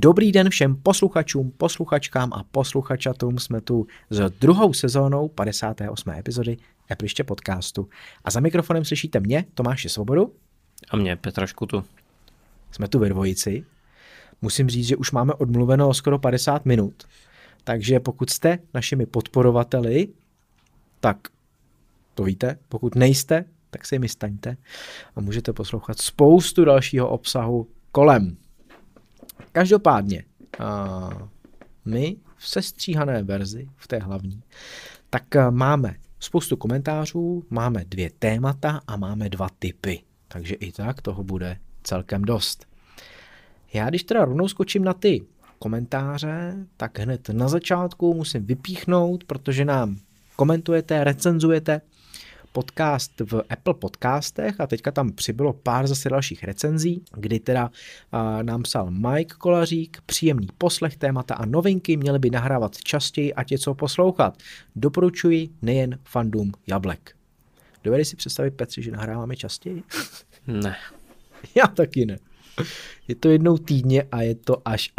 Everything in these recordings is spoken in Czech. Dobrý den všem posluchačům, posluchačkám a posluchačatům. Jsme tu s druhou sezónou 58. epizody Appliště podcastu. A za mikrofonem slyšíte mě, Tomáše Svobodu. A mě, Petra Škutu. Jsme tu ve dvojici. Musím říct, že už máme odmluveno skoro 50 minut. Takže pokud jste našimi podporovateli, tak to víte. Pokud nejste, tak se jimi staňte. A můžete poslouchat spoustu dalšího obsahu kolem. Každopádně, my v sestříhané verzi, v té hlavní, tak máme spoustu komentářů, máme 2 témata a máme 2 tipy. Takže i tak toho bude celkem dost. Já když teda rovnou skočím na ty komentáře, tak hned na začátku musím vypíchnout, protože nám komentujete, recenzujete podcast v Apple podcastech a teďka tam přibylo pár zase dalších recenzí, kdy teda nám psal Mike Kolařík, příjemný poslech, témata a novinky měly by nahrávat častěji a je co poslouchat. Doporučuji nejen fandom jablek. Dovedeš si představit, Petři, že nahráváme častěji? Ne. Já taky ne. Je to jednou týdně a je to až.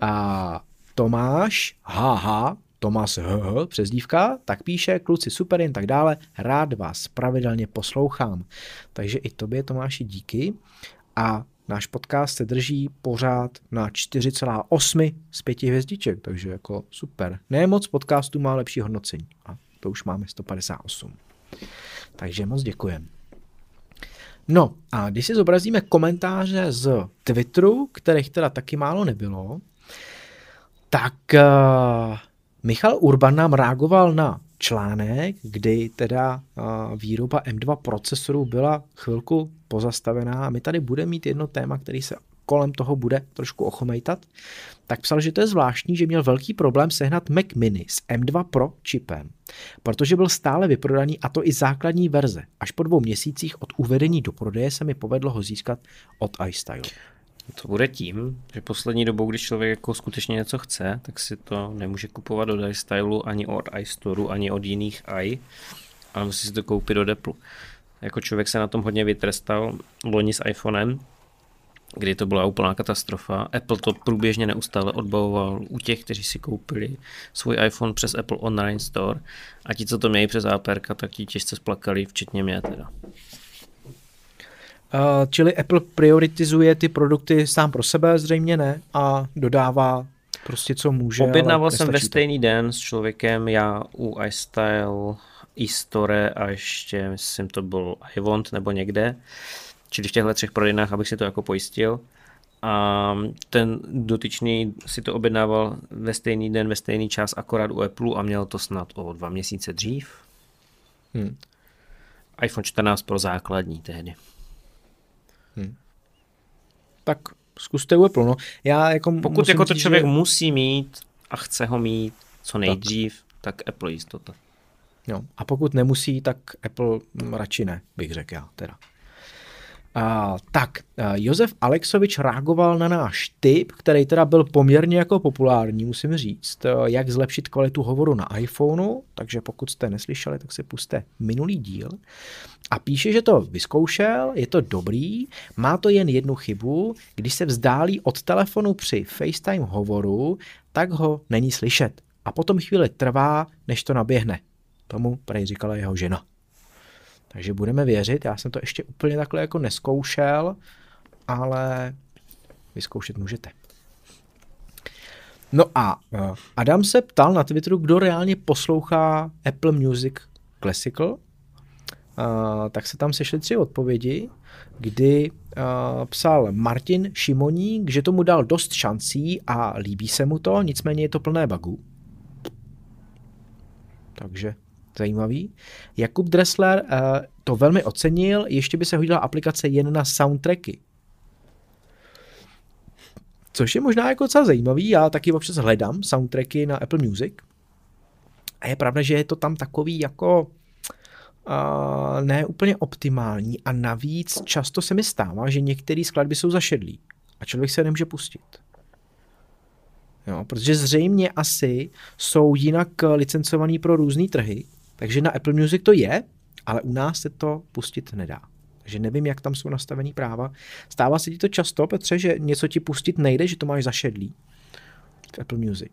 A Tomáš H., Tomáš H., přezdívka, tak píše, kluci super, jen tak dále, rád vás pravidelně poslouchám. Takže i tobě, Tomáši, díky. A náš podcast se drží pořád na 4,8 z 5 hvězdiček, takže jako super. Ne moc podcastů má lepší hodnocení. A to už máme 158. Takže moc děkujem. No a když si zobrazíme komentáře z Twitteru, kterých teda taky málo nebylo, tak Michal Urban nám reagoval na článek, kdy teda výroba M2 procesorů byla chvilku pozastavená a my tady budeme mít jedno téma, který se kolem toho bude trošku ochomejtat, tak psal, že to je zvláštní, že měl velký problém sehnat Mac Mini s M2 Pro čipem, protože byl stále vyprodaný a to i základní verze. Až po 2 měsících od uvedení do prodeje se mi povedlo ho získat od iStyle. To bude tím, že poslední dobou, když člověk jako skutečně něco chce, tak si to nemůže kupovat od iStylu, ani od iStoru, ani od jiných ale musí si to koupit od Apple. Jako člověk se na tom hodně vytrestal loni s iPhonem, kdy to byla úplná katastrofa. Apple to průběžně neustále odbavoval u těch, kteří si koupili svůj iPhone přes Apple Online Store a ti, co to měli přes APRka, tak ti těžce splakali, včetně mě teda. Čili Apple prioritizuje ty produkty sám pro sebe, zřejmě ne, a dodává prostě co může. Objednával jsem ve stejný den s člověkem, já u iStyle, iStore a ještě, myslím, to byl iWant nebo někde, čili v těchto 3 prodejnách, abych si to jako pojistil. A ten dotyčný si to objednával ve stejný den, ve stejný čas, akorát u Apple a měl to snad o 2 měsíce dřív. iPhone 14 pro základní tehdy. Tak zkuste u Apple, no. Já jako pokud jako to říct, člověk musí mít a chce ho mít co nejdřív, tak Apple jistota. Jo. A pokud nemusí, tak Apple radši ne, bych řekl já teda. Josef Alexovič reagoval na náš tip, který teda byl poměrně jako populární, musím říct, jak zlepšit kvalitu hovoru na iPhoneu, takže pokud jste neslyšeli, tak si pusťte minulý díl. A píše, že to vyzkoušel, je to dobrý, má to jen jednu chybu, když se vzdálí od telefonu při FaceTime hovoru, tak ho není slyšet. A potom chvíli trvá, než to naběhne. Tomu prej říkala jeho žena. Takže budeme věřit, já jsem to ještě úplně takhle jako neskoušel, ale vyzkoušet můžete. No a Adam se ptal na Twitteru, kdo reálně poslouchá Apple Music Classical, tak se tam sešly 3 odpovědi, kdy psal Martin Šimoník, že tomu dal dost šancí a líbí se mu to, nicméně je to plné bugů. Takže zajímavý. Jakub Dresler to velmi ocenil, ještě by se hodila aplikace jen na soundtracky. Což je možná jako docela zajímavý, já taky občas hledám soundtracky na Apple Music. A je pravda, že je to tam takový jako ne úplně optimální a navíc často se mi stává, že některé skladby jsou zašedlý a člověk se nemůže pustit. Jo, protože zřejmě asi jsou jinak licencovaný pro různý trhy, takže na Apple Music to je, ale u nás se to pustit nedá. Takže nevím, jak tam jsou nastavení práva. Stává se ti to často, Petře, že něco ti pustit nejde, že to máš zašedlý v Apple Music?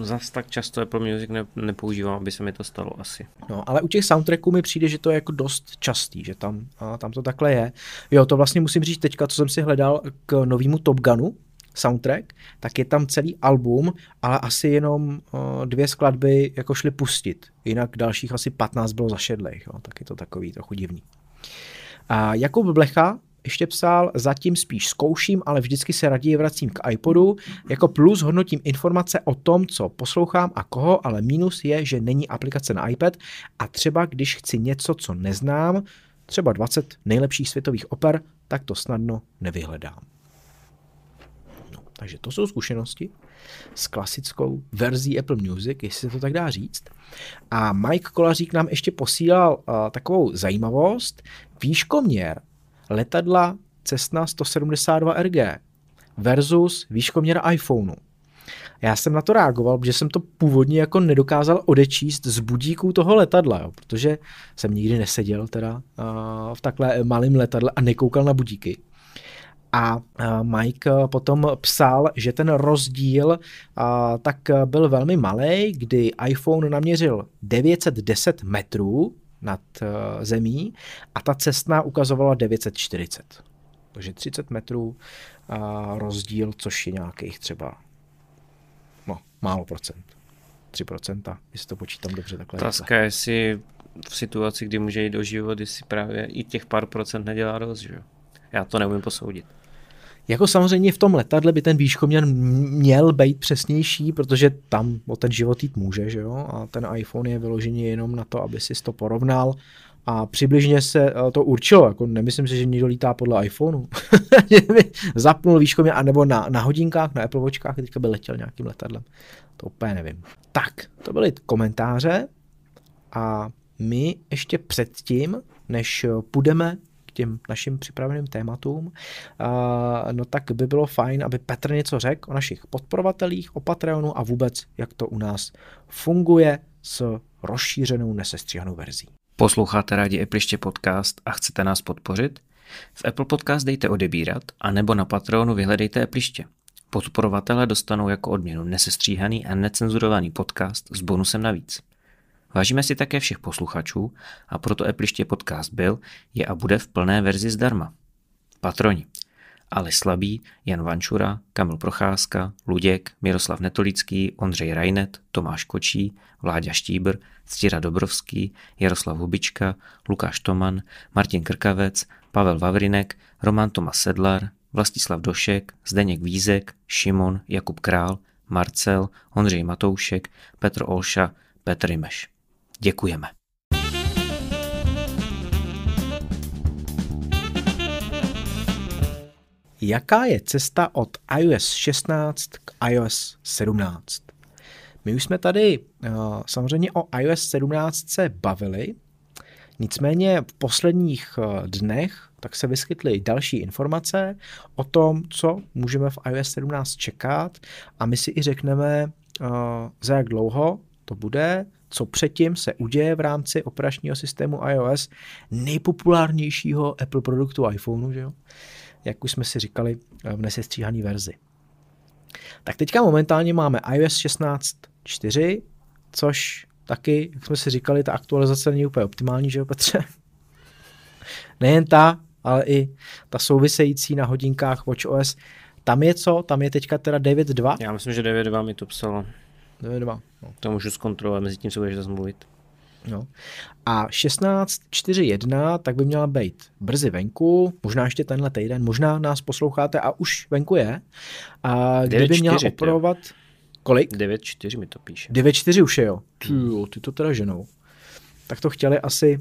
Zas tak často Apple Music nepoužívám, aby se mi to stalo asi. No, ale u těch soundtracků mi přijde, že to je jako dost častý, že tam to takhle je. Jo, to vlastně musím říct teďka, co jsem si hledal k novému Top Gunu soundtrack, tak je tam celý album, ale asi jenom 2 skladby jako šly pustit. Jinak dalších asi 15 bylo zašedlejch, jo, tak je to takový trochu divný. A Jakub Blecha ještě psal, zatím spíš zkouším, ale vždycky se raději vracím k iPodu. Jako plus hodnotím informace o tom, co poslouchám a koho, ale minus je, že není aplikace na iPad a třeba když chci něco, co neznám, třeba 20 nejlepších světových oper, tak to snadno nevyhledám. No, takže to jsou zkušenosti s klasickou verzí Apple Music, jestli se to tak dá říct. A Mike Kolařík nám ještě posílal takovou zajímavost. Výškoměr letadla Cessna 172RG versus výškoměr iPhoneu. Já jsem na to reagoval, protože jsem to původně jako nedokázal odečíst z budíků toho letadla, jo, protože jsem nikdy neseděl teda v takhle malém letadle a nekoukal na budíky. A Mike potom psal, že ten rozdíl tak byl velmi malej, kdy iPhone naměřil 910 metrů nad zemí a ta Cessna ukazovala 940. Takže 30 metrů rozdíl, což je nějakých třeba málo procent. 3%, jestli to počítám dobře takhle. Taska, jestli v situaci, kdy může jít do život, jestli právě i těch pár procent nedělá rozdíl. Já to neumím posoudit. Jako samozřejmě v tom letadle by ten výškoměr měl být přesnější, protože tam o ten život jít může, že jo? A ten iPhone je vyložený jenom na to, aby si to porovnal a přibližně se to určilo. Jako nemyslím si, že někdo lítá podle iPhoneu. Zapnul výškoměr, anebo na hodinkách, na Apple Watchkách, teďka by letěl nějakým letadlem. To úplně nevím. Tak, to byly komentáře a my ještě předtím, než půjdeme těm našim připraveným tématům, no tak by bylo fajn, aby Petr něco řekl o našich podporovatelích, o Patreonu a vůbec, jak to u nás funguje s rozšířenou nesestříhanou verzí. Posloucháte rádi Appliště podcast a chcete nás podpořit? V Apple Podcast dejte odebírat a nebo na Patreonu vyhledejte Appliště. Podporovatelé dostanou jako odměnu nesestříhaný a necenzurovaný podcast s bonusem navíc. Vážíme si také všech posluchačů a proto Appliště podcast byl, je a bude v plné verzi zdarma. Patroni. Ale Slabý, Jan Vančura, Kamil Procházka, Luděk, Miroslav Netolický, Ondřej Rajnet, Tomáš Kočí, Vláďa Štíbr, Ctira Dobrovský, Jaroslav Hubička, Lukáš Toman, Martin Krkavec, Pavel Vavrinek, Roman Tomas Sedlar, Vlastislav Došek, Zdeněk Vízek, Šimon, Jakub Král, Marcel, Ondřej Matoušek, Petr Olša, Petr Imeš. Děkujeme. Jaká je cesta od iOS 16 k iOS 17? My už jsme tady samozřejmě o iOS 17 se bavili, nicméně v posledních dnech tak se vyskytly další informace o tom, co můžeme v iOS 17 čekat a my si i řekneme, za jak dlouho to bude, co předtím se uděje v rámci operačního systému iOS, nejpopulárnějšího Apple produktu iPhoneu, že jo? Jak už jsme si říkali v nesestříhané verzi. Tak teďka momentálně máme iOS 16.4, což taky, jak jsme si říkali, ta aktualizace není úplně optimální, že jo, Petře? Nejen ta, ale i ta související na hodinkách watchOS. Tam je co? Tam je teďka teda 9.2? Já myslím, že 9.2 mi to psalo. 9.2. No. To můžu zkontrolovat, mezi tím se budeš zase mluvit. No. A 16.4.1 tak by měla být brzy venku, možná ještě tenhle týden, možná nás posloucháte a už venku je. A kdyby měla opravovat... Kolik? 9.4 mi to píše. 9.4 už je, jo. Ty to teda ženou. Tak to chtěli asi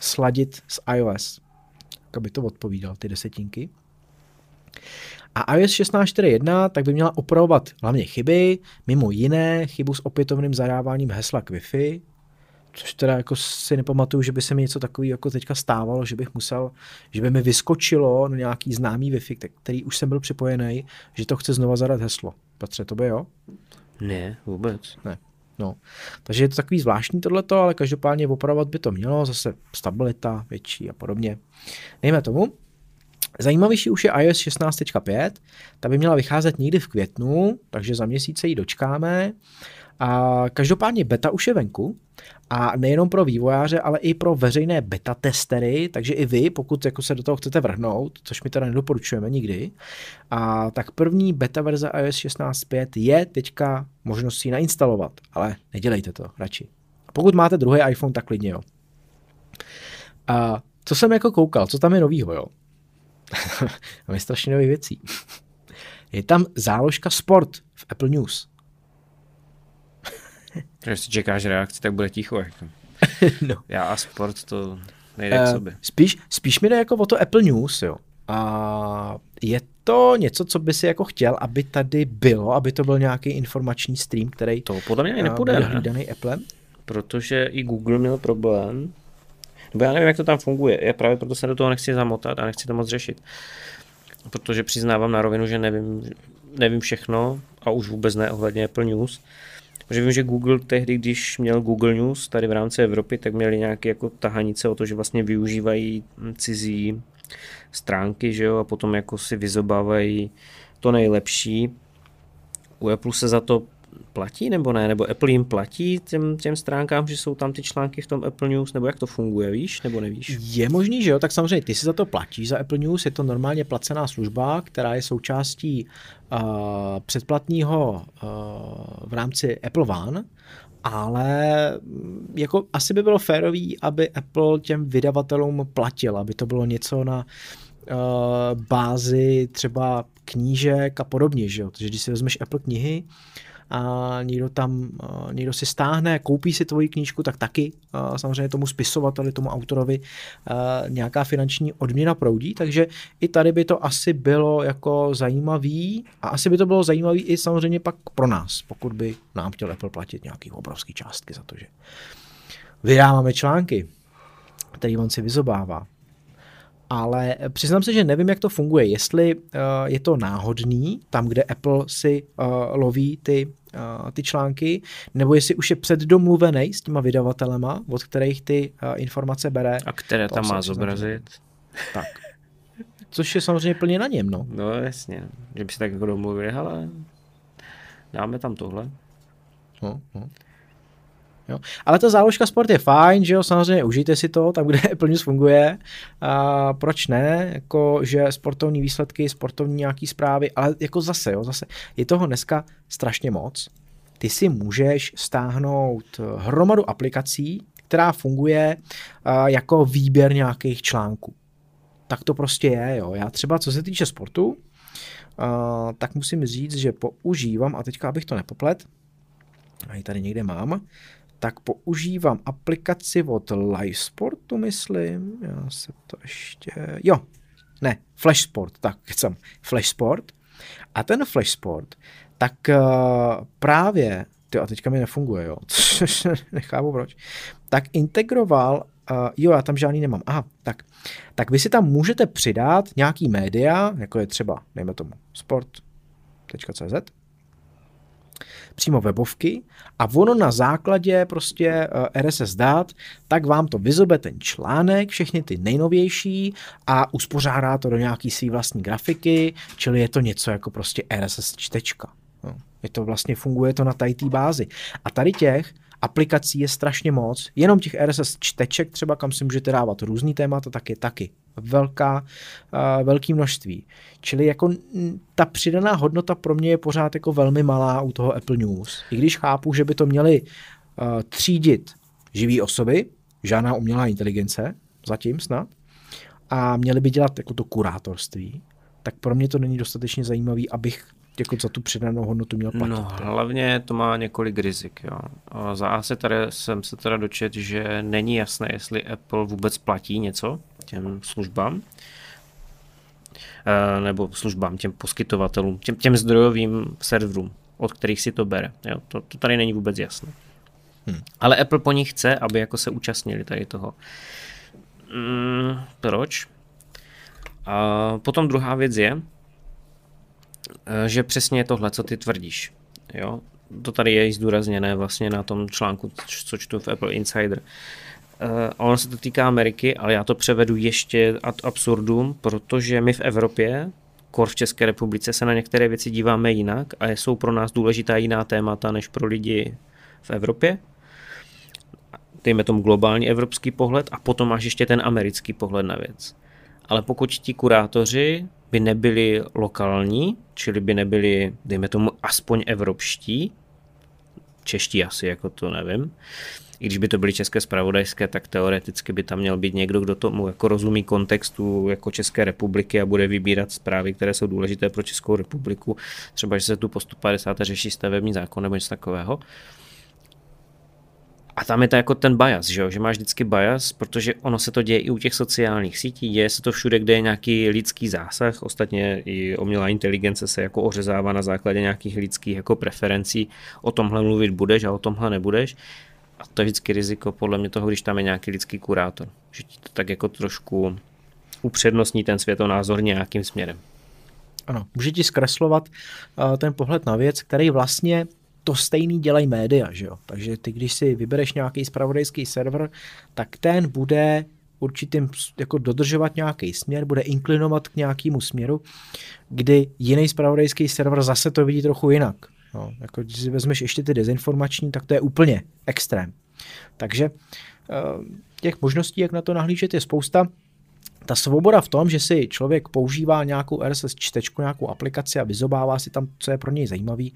sladit s iOS. Tak aby to odpovídal, ty desetinky. A iOS 16.4.1 tak by měla opravovat hlavně chyby, mimo jiné chybu s opětovným zadáváním hesla k Wi-Fi, což teda jako si nepamatuju, že by se mi něco takového jako teďka stávalo, že bych musel, že by mi vyskočilo na nějaký známý Wi-Fi, který už jsem byl připojený, že to chce znova zadat heslo. Patře, to by jo? Ne, vůbec. Ne. No. Takže je to takový zvláštní tohleto, ale každopádně opravovat by to mělo, zase stabilita větší a podobně. Dejme tomu. Zajímavější už je iOS 16.5, ta by měla vycházet někdy v květnu, takže za měsíce ji dočkáme. A každopádně beta už je venku a nejenom pro vývojáře, ale i pro veřejné beta testery, takže i vy, pokud jako se do toho chcete vrhnout, což my teda nedoporučujeme nikdy, a tak první beta verze iOS 16.5 je teďka možnost si ji nainstalovat, ale nedělejte to radši. Pokud máte druhý iPhone, tak klidně jo. A co jsem jako koukal, co tam je novýho, jo? Tam je strašně nových věcí. Je tam záložka Sport v Apple News. Když si čekáš reakci, tak bude ticho. No. Já a Sport to nejde k sobě. Spíš mi jde jako o to Apple News, jo. A je to něco, co by si jako chtěl, aby tady bylo, aby to byl nějaký informační stream, který to podle mě nepůjde, bude hlídaný Applem. Protože i Google měl problém. Nebo já nevím, jak to tam funguje. Já právě proto se do toho nechci zamotat a nechci to moc řešit. Protože přiznávám na rovinu, že nevím všechno a už vůbec ne ohledně Apple News. Protože vím, že Google tehdy, když měl Google News tady v rámci Evropy, tak měli nějaké jako tahanice o to, že vlastně využívají cizí stránky, že jo, a potom jako si vyzobávají to nejlepší. U Apple se za to platí nebo ne? Nebo Apple jim platí těm stránkám, že jsou tam ty články v tom Apple News? Nebo jak to funguje, víš? Nebo nevíš? Je možný, že jo? Tak samozřejmě ty si za to platíš, za Apple News. Je to normálně placená služba, která je součástí předplatního v rámci Apple One, ale jako asi by bylo férový, aby Apple těm vydavatelům platil, aby to bylo něco na bázi třeba knížek a podobně, že jo? Takže když si vezmeš Apple knihy, a někdo si stáhne, koupí si tvoji knížku, tak taky samozřejmě tomu spisovateli, tomu autorovi nějaká finanční odměna proudí, takže i tady by to asi bylo jako zajímavý a asi by to bylo zajímavý i samozřejmě pak pro nás, pokud by nám chtěl Apple platit nějaký obrovský částky za to, že vydáváme články, který on si vyzobává. Ale přiznám se, že nevím, jak to funguje, jestli je to náhodný, tam, kde Apple si loví ty články, nebo jestli už je předdomluvený s těma vydavatelema, od kterých ty informace bere. A které tam má zobrazit. Tak. Což je samozřejmě plně na něm, no. No jasně, že by se tak jako domluvili, hele, dáme tam tohle. No. Jo. Ale ta záložka Sport je fajn, že jo, samozřejmě užijte si to, tam, kde Apple News funguje, a proč ne, jako, že sportovní výsledky, sportovní nějaký zprávy, ale jako zase, je toho dneska strašně moc, ty si můžeš stáhnout hromadu aplikací, která funguje jako výběr nějakých článků, tak to prostě je, jo, já třeba, co se týče sportu, tak musím říct, že používám, a teďka abych to nepoplet, a ji tady někde mám, tak používám aplikaci od LiveSportu, myslím, já se to ještě, Flash Sport, tak jsem Flash Sport, a ten Flash Sport, tak právě, a teďka mi nefunguje, jo, nechápu proč, tak integroval, já tam žádný nemám, tak vy si tam můžete přidat nějaký média, jako je třeba, dejme tomu, sport.cz, přímo webovky a ono na základě prostě RSS dat, tak vám to vyzobe ten článek, všechny ty nejnovější a uspořádá to do nějaký své vlastní grafiky, čili je to něco jako prostě RSS čtečka. No. Je to vlastně, funguje to na té bázi. A tady těch aplikací je strašně moc, jenom těch RSS čteček třeba, kam si můžete dávat různý témata, tak je taky velké množství. Čili jako ta přidaná hodnota pro mě je pořád jako velmi malá u toho Apple News. I když chápu, že by to měli třídit živý osoby, žádná umělá inteligence, zatím snad, a měli by dělat jako to kurátorství, tak pro mě to není dostatečně zajímavý, abych jako za tu přidanou hodnotu měl platit. No, hlavně to má několik rizik. Jo. Jsem se teda dočet, že není jasné, jestli Apple vůbec platí něco těm službám, nebo službám, těm poskytovatelům, těm zdrojovým serverům, od kterých si to bere. Jo. To tady není vůbec jasné. Ale Apple po nich chce, aby jako se účastnili tady toho. Proč? A potom druhá věc je, že přesně je tohle, co ty tvrdíš. Jo? to tady je zdůrazněné vlastně na tom článku, co čtu v Apple Insider. Ono se to týká Ameriky, ale já to převedu ještě ad absurdum, protože my v Evropě, kor v České republice, se na některé věci díváme jinak a jsou pro nás důležitá jiná témata než pro lidi v Evropě. Dejme tomu globální evropský pohled a potom máš ještě ten americký pohled na věc. Ale pokud ti kurátoři by nebyli lokální, čili by nebyli, dejme tomu, aspoň evropští, čeští asi, jako to nevím, i když by to byly české zpravodajské, tak teoreticky by tam měl být někdo, kdo tomu jako rozumí kontextu jako České republiky a bude vybírat zprávy, které jsou důležité pro Českou republiku, třeba, že se tu po 150. řeší stavební zákon nebo něco takového. A tam je to jako ten bias, že máš vždycky bias, protože ono se to děje i u těch sociálních sítí, děje se to všude, kde je nějaký lidský zásah, ostatně i umělá inteligence se jako ořezává na základě nějakých lidských jako preferencí, o tomhle mluvit budeš a o tomhle nebudeš. A to je vždycky riziko podle mě toho, když tam je nějaký lidský kurátor, že ti to tak jako trošku upřednostní ten světonázor nějakým směrem. Ano, může ti zkreslovat ten pohled na věc, který vlastně to stejný dělají média, že jo? Takže ty, když si vybereš nějaký zpravodajský server, tak ten bude určitým jako dodržovat nějaký směr, bude inklinovat k nějakému směru, kdy jiný zpravodajský server zase to vidí trochu jinak. No, jako když si vezmeš ještě ty dezinformační, tak to je úplně extrém. Takže těch možností, jak na to nahlížet, je spousta. Ta svoboda v tom, že si člověk používá nějakou RSS čtečku, nějakou aplikaci a vyzobává si tam, co je pro něj zajímavý,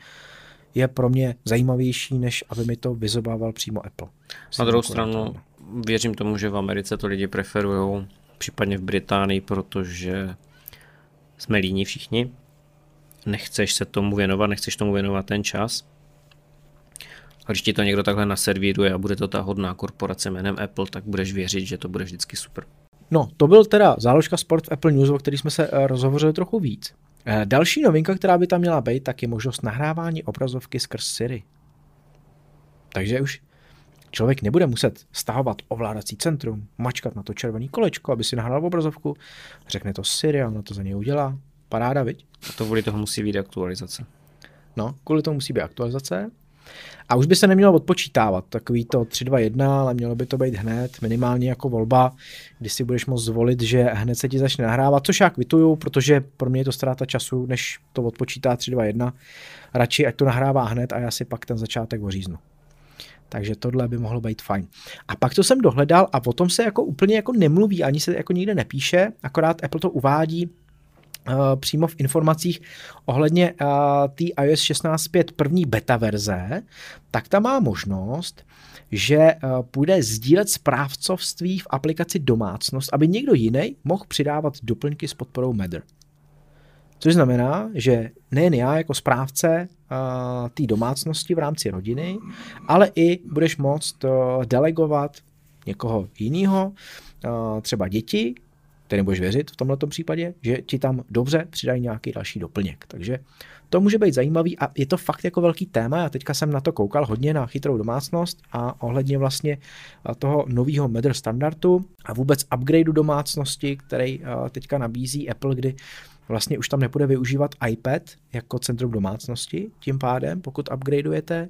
je pro mě zajímavější, než aby mi to vyzobával přímo Apple. Na druhou stranu věřím tomu, že v Americe to lidi preferují, případně v Británii, protože jsme líní všichni. Nechceš se tomu věnovat, nechceš tomu věnovat ten čas. A když ti to někdo takhle naservíruje a bude to ta hodná korporace jménem Apple, tak budeš věřit, že to bude vždycky super. No, to byl teda záložka Sport v Apple News, o který jsme se rozhovořili trochu víc. Další novinka, která by tam měla být, tak je možnost nahrávání obrazovky skrz Siri. Takže už člověk nebude muset stahovat ovládací centrum, mačkat na to červený kolečko, aby si nahrál obrazovku, řekne to Siri a ona to za něj udělá. Paráda, viď? A to kvůli toho musí být aktualizace. No, kvůli tomu musí být aktualizace. A už by se nemělo odpočítávat takový to 3-2-1, ale mělo by to být hned, minimálně jako volba, kdy si budeš moct zvolit, že hned se ti začne nahrávat, což já kvituju, protože pro mě je to ztráta času, než to odpočítá 3-2-1. Radši, ať to nahrává hned a já si pak ten začátek oříznu. Takže tohle by mohlo být fajn. A pak to jsem dohledal a potom se jako úplně jako nemluví, ani se jako nikde nepíše, akorát Apple to uvádí přímo v informacích ohledně té iOS 16.5 první beta verze, tak ta má možnost, že půjde sdílet správcovství v aplikaci Domácnost, aby někdo jiný mohl přidávat doplňky s podporou Matter. Což znamená, že nejen já jako správce té domácnosti v rámci rodiny, ale i budeš moct delegovat někoho jiného, třeba děti, tedy budeš věřit v tomto případě, že ti tam dobře přidají nějaký další doplněk. Takže to může být zajímavý a je to fakt jako velký téma. Já teďka jsem na to koukal hodně na chytrou domácnost a ohledně vlastně toho nového Matter standardu a vůbec upgradeu domácnosti, který teďka nabízí Apple, kdy vlastně už tam nepůjde využívat iPad jako centrum domácnosti, tím pádem, pokud upgradeujete.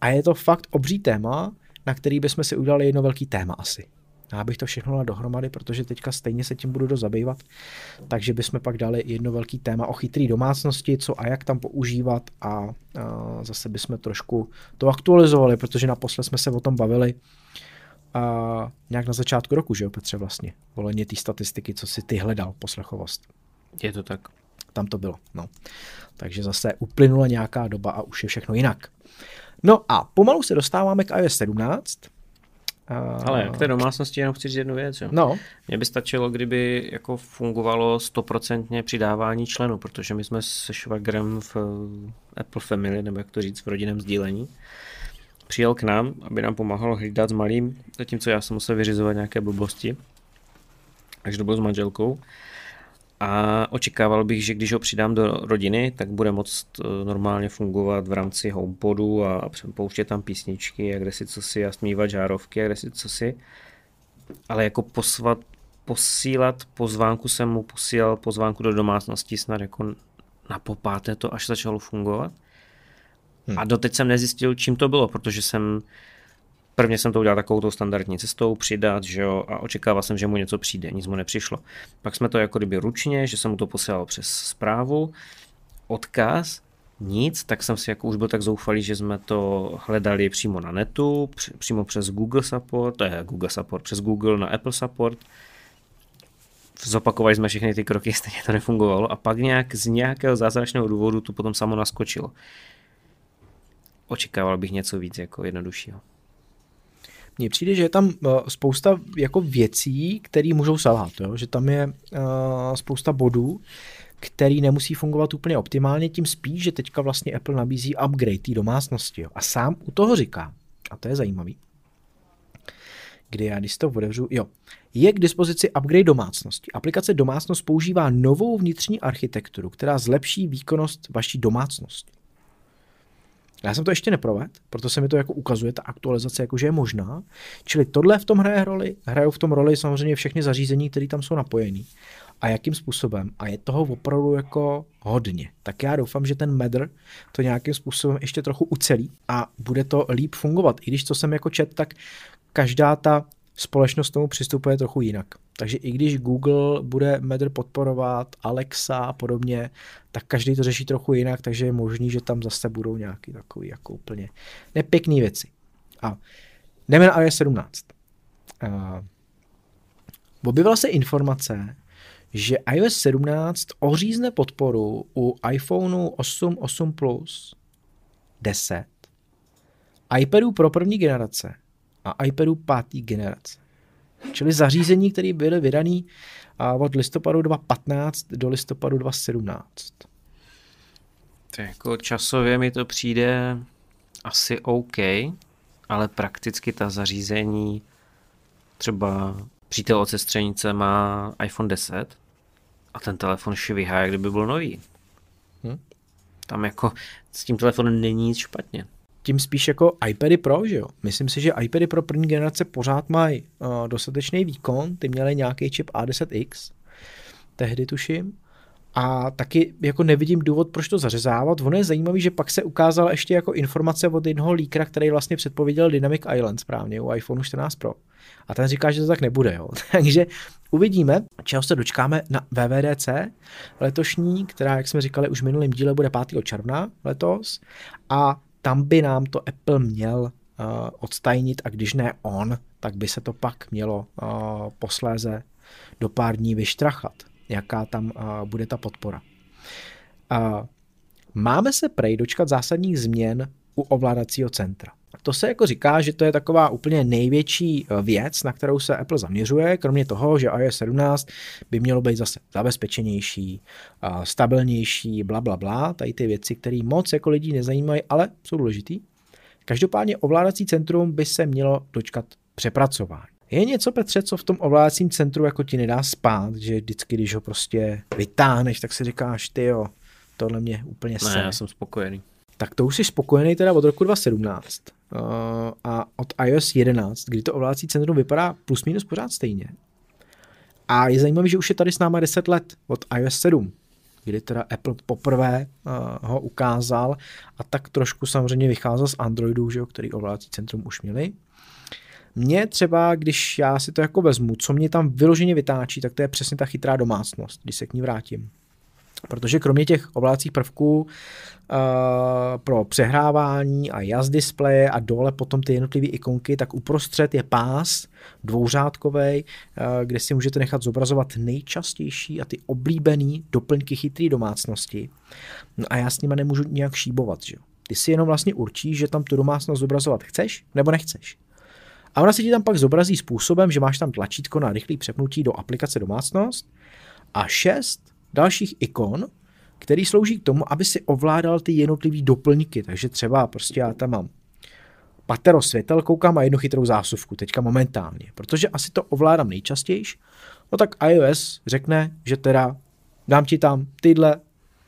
A je to fakt obří téma, na který bychom si udělali jedno velký téma asi. Já bych to všechno dal dohromady, protože teďka stejně se tím budu dozabývat, takže bychom pak dali jedno velký téma o chytrý domácnosti, co a jak tam používat a zase bychom trošku to aktualizovali, protože naposled jsme se o tom bavili nějak na začátku roku, že jo Petře vlastně, ohledně té statistiky, co si ty hledal, poslechovost. Je to tak. Tam to bylo, no. Takže zase uplynula nějaká doba a už je všechno jinak. No a pomalu se dostáváme k iOS 17. Ale k té domácnosti jenom chci říct jednu věc. Jo. No. Mně by stačilo, kdyby jako fungovalo 100% přidávání členů, protože my jsme se švagrem v Apple Family, nebo jak to říct, v rodinném sdílení, přijel k nám, aby nám pomáhalo hlídat s malým, zatímco já jsem musel vyřizovat nějaké blbosti, takže to bylo s manželkou. A očekával bych, že když ho přidám do rodiny, tak bude moct normálně fungovat v rámci HomePodu a pouštět tam písničky a kde si cosi a smívat žárovky a kde si cosi. Ale jako posílat pozvánku, jsem mu posílal pozvánku do domácnosti snad jako na popáté to, až začalo fungovat. A doteď jsem nezjistil, čím to bylo, protože jsem prvně jsem to udělal takovou standardní cestou, přidat, že jo, a očekával jsem, že mu něco přijde, nic mu nepřišlo. Pak jsme to jako kdyby ručně, že jsem mu to posílal přes zprávu, odkaz, nic, tak jsem si jako už byl tak zoufalý, že jsme to hledali přímo na netu, přímo přes Google Support, přes Google na Apple Support. Zopakovali jsme všechny ty kroky, stejně to nefungovalo a pak nějak z nějakého zázračného důvodu to potom samo naskočilo. Očekával bych něco víc jako jednoduššího. Mně přijde, že je tam spousta jako věcí, které můžou selhat, jo? Že tam je spousta bodů, který nemusí fungovat úplně optimálně, tím spíš, že teďka vlastně Apple nabízí upgrade té domácnosti. Jo? A sám u toho říká, a to je zajímavý, když to otevřu, jo, je k dispozici upgrade domácnosti. Aplikace Domácnost používá novou vnitřní architekturu, která zlepší výkonnost vaší domácnosti. Já jsem to ještě neprovedl, proto se mi to jako ukazuje, ta aktualizace jakože je možná. Čili tohle v tom hraje roli, hrajou v tom roli samozřejmě všechny zařízení, které tam jsou napojený. A jakým způsobem? A je toho opravdu jako hodně. Tak já doufám, že ten Matter to nějakým způsobem ještě trochu ucelí a bude to líp fungovat. I když to jsem jako čet, tak každá ta společnost tomu přistupuje trochu jinak. Takže i když Google bude Matter podporovat, Alexa a podobně, tak každý to řeší trochu jinak, takže je možný, že tam zase budou nějaké takové jako úplně nepěkné věci. A jdeme na iOS 17. Objevila se informace, že iOS 17 ořízne podporu u iPhoneu 8, 8 Plus, 10, iPadů pro první generace a iPadů pátý generace. Čili zařízení, které byly vydané od listopadu 2015 do listopadu 2017. Tak jako časově mi to přijde asi OK, ale prakticky ta zařízení, třeba přítel od sestřenice má iPhone 10 a ten telefon švihá, jak kdyby byl nový. Tam jako s tím telefonem není nic špatně. Tím spíš jako iPady Pro, že jo? Myslím si, že iPady Pro první generace pořád mají dostatečný výkon, ty měly nějaký čip A10X, tehdy tuším, a taky jako nevidím důvod, proč to zařezávat. Ono je zajímavé, že pak se ukázala ještě jako informace od jednoho líkra, který vlastně předpověděl Dynamic Island správně u iPhone 14 Pro. A ten říká, že to tak nebude, jo. Takže uvidíme, čeho se dočkáme na WWDC letošní, která, jak jsme říkali, už v minulém díle bude 5. června letos a tam by nám to Apple měl odstajnit a když ne on, tak by se to pak mělo posléze do pár dní vyštrachat, jaká tam bude ta podpora. Máme se prej dočkat zásadních změn u ovládacího centra. To se jako říká, že to je taková úplně největší věc, na kterou se Apple zaměřuje, kromě toho, že iOS 17 by mělo být zase zabezpečenější, stabilnější, blablabla, tady ty věci, které moc jako lidí nezajímají, ale jsou důležitý. Každopádně ovládací centrum by se mělo dočkat přepracování. Je něco, Petře, co v tom ovládacím centru jako ti nedá spát, že vždycky, když ho prostě vytáhneš, tak si říkáš, tyjo, tohle mě úplně sene. Ne, já jsem spokojený. Tak to už jsi spokojený teda od roku 2017 a od iOS 11, kdy to ovládací centrum vypadá plus minus pořád stejně. A je zajímavé, že už je tady s náma 10 let od iOS 7, kdy teda Apple poprvé ho ukázal a tak trošku samozřejmě vycházel z Androidu, že jo, který ovládací centrum už měli. Mně třeba, když já si to jako vezmu, co mě tam vyloženě vytáčí, tak to je přesně ta chytrá domácnost, když se k ní vrátím. Protože kromě těch ovládacích prvků pro přehrávání a jas displeje a dole potom ty jednotlivé ikonky, tak uprostřed je pás dvouřádkovej, kde si můžete nechat zobrazovat nejčastější a ty oblíbený doplňky chytrý domácnosti. No a já s nima nemůžu nějak šíbovat, že jo. Ty si jenom vlastně určíš, že tam tu domácnost zobrazovat chceš nebo nechceš. A ona se ti tam pak zobrazí způsobem, že máš tam tlačítko na rychlý přepnutí do aplikace domácnost a 6 dalších ikon, který slouží k tomu, aby si ovládal ty jednotlivý doplňky. Takže třeba prostě já tam mám patero světel, koukám a jednu chytrou zásuvku, teďka momentálně. Protože asi to ovládám nejčastějiš, no tak iOS řekne, že teda dám ti tam tyhle,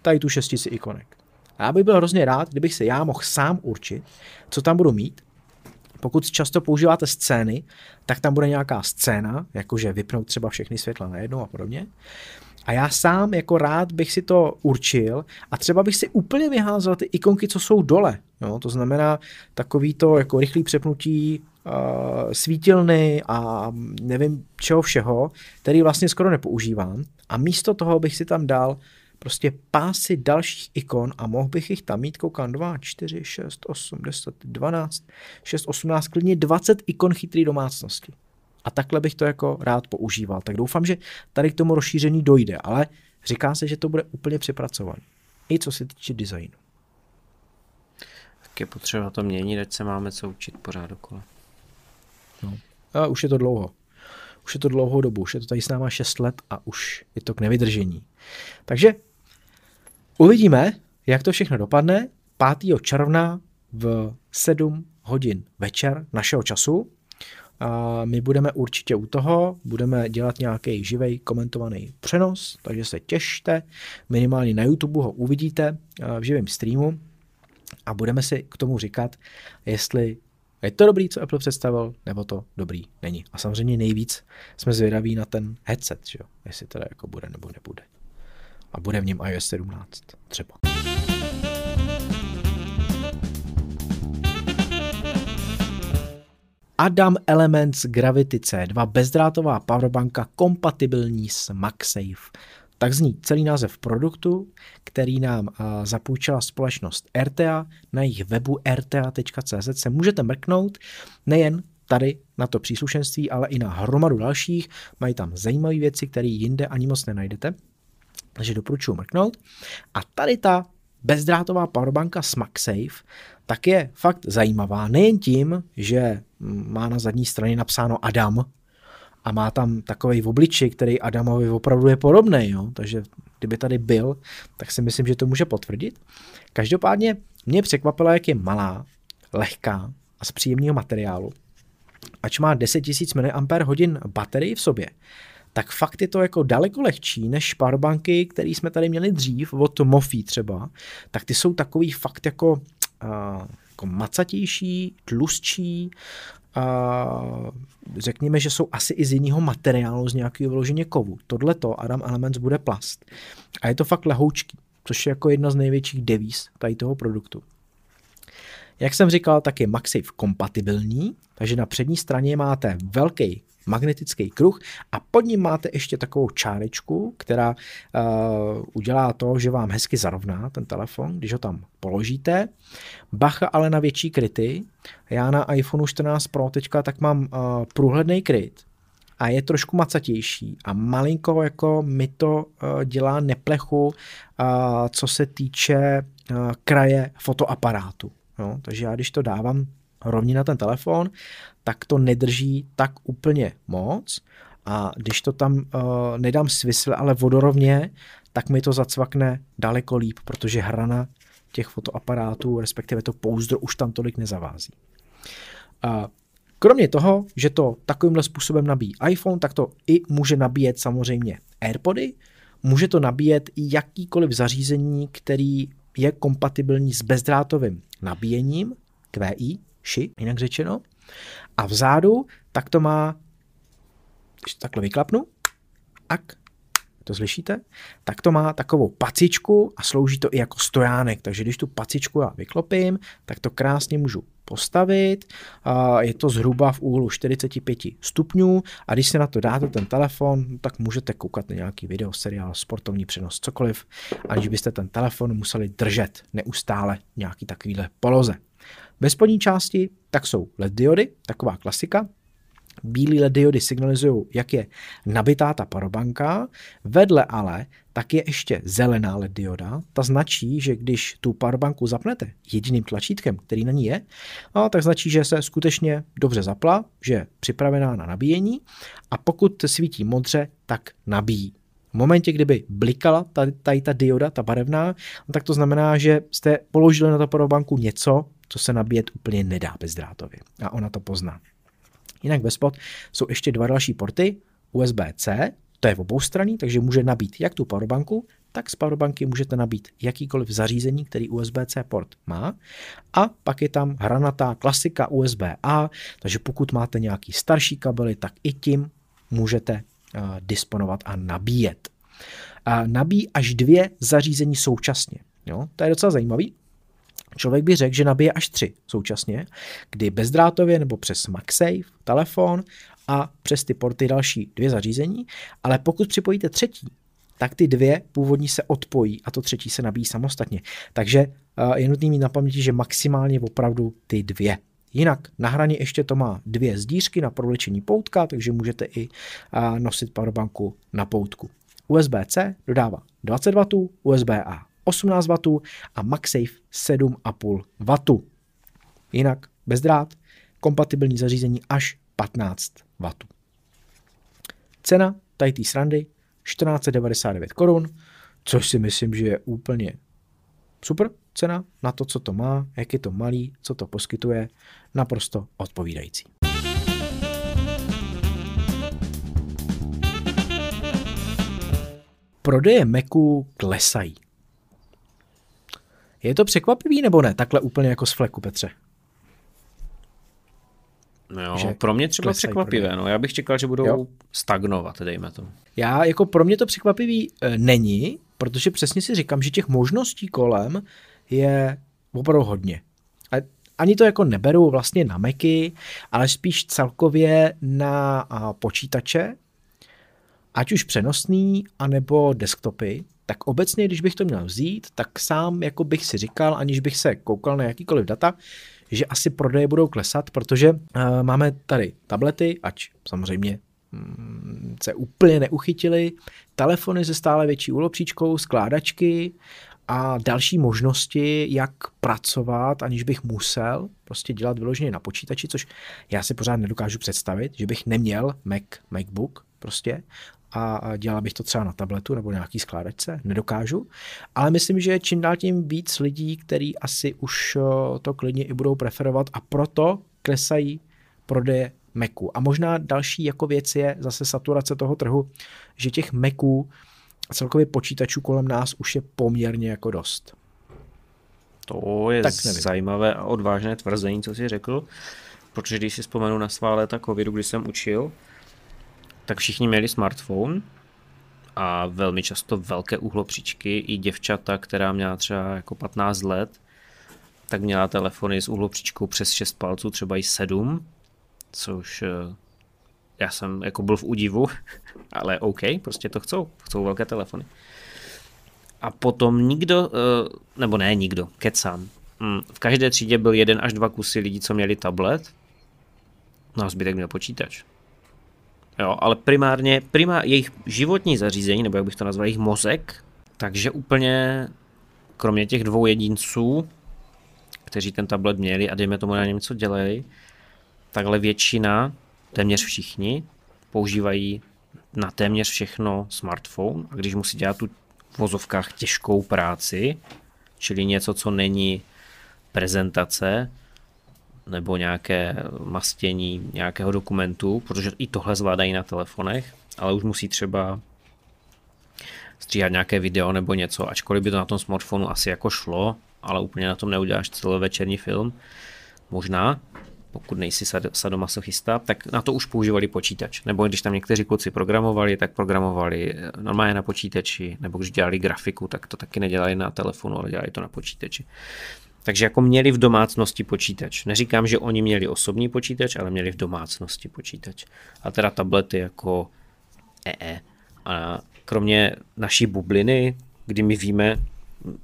tady tu 6 ikonek. A já bych byl hrozně rád, kdybych se já mohl sám určit, co tam budu mít. Pokud často používáte scény, tak tam bude nějaká scéna, jakože vypnout třeba všechny světla najednou a podobně. A já sám jako rád bych si to určil a třeba bych si úplně vyházel ty ikonky, co jsou dole. Jo? To znamená takový to jako rychlý přepnutí svítilny a nevím čeho všeho, který vlastně skoro nepoužívám. A místo toho bych si tam dal prostě pásy dalších ikon a mohl bych jich tam mít, koukám, 2, 4, 6, 8, 10, 12, 6, 18, klidně 20 ikon chytrý domácnosti. A takhle bych to jako rád používal. Tak doufám, že tady k tomu rozšíření dojde, ale říká se, že to bude úplně přepracované. I co se týče designu. Tak je potřeba to měnit, ať se máme co učit pořád okolo. No. A už je to dlouho. Už je to dlouhou dobu. Už je to tady s náma 6 let a už je to k nevydržení. Takže uvidíme, jak to všechno dopadne 5. června v 7 hodin večer našeho času. A my budeme určitě u toho, budeme dělat nějaký živej komentovaný přenos, takže se těšte, minimálně na YouTube ho uvidíte v živém streamu a budeme si k tomu říkat, jestli je to dobrý, co Apple představil, nebo to dobrý není. A samozřejmě nejvíc jsme zvědaví na ten headset, že jo? Jestli teda jako bude nebo nebude. A bude v něm iOS 17 třeba. Adam Elements Gravity C2 bezdrátová powerbanka kompatibilní s MagSafe. Tak zní celý název produktu, který nám zapůjčila společnost RTA. Na jejich webu rta.cz se můžete mrknout nejen tady na to příslušenství, ale i na hromadu dalších. Mají tam zajímavé věci, které jinde ani moc nenajdete. Takže doporučuji mrknout. A tady ta bezdrátová powerbanka s MagSafe tak je fakt zajímavá. Nejen tím, že má na zadní straně napsáno Adam a má tam takovej obličej, který Adamovi opravdu je podobný, jo? Takže kdyby tady byl, tak si myslím, že to může potvrdit. Každopádně mě překvapilo, jak je malá, lehká a z příjemného materiálu. Ač má 10 000 mAh baterii v sobě, tak fakt je to jako daleko lehčí než powerbanky, které jsme tady měli dřív, od Mophie třeba, tak ty jsou takový fakt jako macatější, tlustší, řekněme, že jsou asi i z jiného materiálu, z nějakého vyloženě kovu. Tohleto Adam Elements bude plast. A je to fakt lehoučký, což je jako jedna z největších devíz tady toho produktu. Jak jsem říkal, tak je MagSafe kompatibilní, takže na přední straně máte velký magnetický kruh a pod ním máte ještě takovou čárečku, která udělá to, že vám hezky zarovná ten telefon, když ho tam položíte. Bacha ale na větší kryty. Já na iPhoneu 14 Pro teďka tak mám průhledný kryt a je trošku macatější a malinko jako mi to dělá neplechu, co se týče kraje fotoaparátu. No, takže já když to dávám rovně na ten telefon, tak to nedrží tak úplně moc a když to tam nedám svisle, ale vodorovně, tak mi to zacvakne daleko líp, protože hrana těch fotoaparátů, respektive to pouzdro už tam tolik nezavází. Kromě toho, že to takovýmhle způsobem nabíjí iPhone, tak to i může nabíjet samozřejmě AirPody, může to nabíjet i jakýkoliv zařízení, který je kompatibilní s bezdrátovým nabíjením, QI, ši, jinak řečeno. A vzadu tak to má, když takhle vyklapnu, to slyšíte, tak to má takovou pacičku a slouží to i jako stojánek, takže když tu pacičku já vyklopím, tak to krásně můžu postavit, je to zhruba v úhlu 45 stupňů a když se na to dáte ten telefon, tak můžete koukat na nějaký video, seriál, sportovní přenos, cokoliv, aniž byste ten telefon museli držet neustále v nějaký takovýhle poloze. Ve spodní části tak jsou LED diody, taková klasika. Bílé LED diody signalizují, jak je nabitá ta powerbanka. Vedle ale tak je ještě zelená LED dioda. Ta značí, že když tu powerbanku zapnete jediným tlačítkem, který na ní je, tak značí, že se skutečně dobře zapla, že je připravená na nabíjení a pokud svítí modře, tak nabíjí. V momentě, kdyby blikala tady ta dioda, ta barevná, tak to znamená, že jste položili na tu powerbanku něco, co se nabíjet úplně nedá bezdrátově. A ona to pozná. Jinak ve spod jsou ještě dva další porty. USB-C, to je oboustranný, takže může nabít jak tu powerbanku, tak z powerbanky můžete nabít jakýkoliv zařízení, který USB-C port má. A pak je tam hranatá klasika USB-A, takže pokud máte nějaký starší kabely, tak i tím můžete disponovat a nabíjet. nabíjí až 2 zařízení současně. Jo? To je docela zajímavý. Člověk by řekl, že nabíje až 3 současně, kdy bezdrátově nebo přes MagSafe, telefon a přes ty porty další 2 zařízení, ale pokud připojíte třetí, tak ty 2 původní se odpojí a to třetí se nabíjí samostatně. Takže je nutný mít na paměti, že maximálně opravdu ty 2. Jinak na hraně ještě to má 2 zdířky na provlečení poutka, takže můžete i nosit powerbanku na poutku. USB-C dodává 20 W, USB-A 18 W a MagSafe 7,5 W. Jinak bezdrát, kompatibilní zařízení až 15 W. Cena tady té srandy 1499 korun, což si myslím, že je úplně super cena na to, co to má, jak je to malý, co to poskytuje, naprosto odpovídající. Prodeje Macu klesají. Je to překvapivý nebo ne? Takhle úplně jako z fleku, Petře. No, že pro mě třeba překvapivé. No, já bych čekal, že budou stagnovat, dejme to. Já, jako pro mě to překvapivý není, protože přesně si říkám, že těch možností kolem je opravdu hodně. A ani to jako neberu vlastně na Macy, ale spíš celkově na počítače, ať už přenosný, anebo desktopy. Tak obecně, když bych to měl vzít, tak sám jako bych si říkal, aniž bych se koukal na jakýkoliv data, že asi prodeje budou klesat, protože máme tady tablety, ať samozřejmě se úplně neuchytily, telefony se stále větší úlopříčkou, skládačky a další možnosti, jak pracovat, aniž bych musel prostě dělat vyloženě na počítači, což já si pořád nedokážu představit, že bych neměl MacBook prostě, a dělal bych to třeba na tabletu nebo nějaký skládačce, nedokážu, ale myslím, že čím dál tím víc lidí, kteří asi už to klidně i budou preferovat a proto klesají prodeje Macu. A možná další jako věc je zase saturace toho trhu, že těch Maců a celkově počítačů kolem nás už je poměrně jako dost. To je zajímavé a odvážné tvrzení, co jsi řekl, protože když si vzpomenu na svá léta covidu, když jsem učil, tak všichni měli smartphone a velmi často velké úhlopříčky. I děvčata, která měla třeba jako 15 let, tak měla telefony s úhlopříčkou přes 6 palců, třeba i 7, což já jsem jako byl v údivu, ale OK, prostě to chcou velké telefony. A potom nikdo, nebo ne nikdo, kecám. V každé třídě byl 1 až 2 kusy lidí, co měli tablet, no a zbytek měl počítač. Jo, ale primárně jejich životní zařízení, nebo jak bych to nazval, jejich mozek, takže úplně kromě těch 2 jedinců, kteří ten tablet měli a dejme tomu na něm co dělají, takhle většina, téměř všichni, používají na téměř všechno smartphone a když musí dělat tu v vozovkách těžkou práci, čili něco, co není prezentace, nebo nějaké mastění nějakého dokumentu, protože i tohle zvládají na telefonech, ale už musí třeba stříhat nějaké video nebo něco, ačkoliv by to na tom smartphonu asi jako šlo, ale úplně na tom neuděláš celovečerní film. Možná, pokud nejsi sadomasochista, tak na to už používali počítač. Nebo když tam někteří kluci programovali, tak programovali normálně na počítači, nebo když dělali grafiku, tak to taky nedělali na telefonu, ale dělali to na počítači. Takže jako měli v domácnosti počítač. Neříkám, že oni měli osobní počítač, ale měli v domácnosti počítač. A teda tablety jako A kromě naší bubliny, kdy my víme,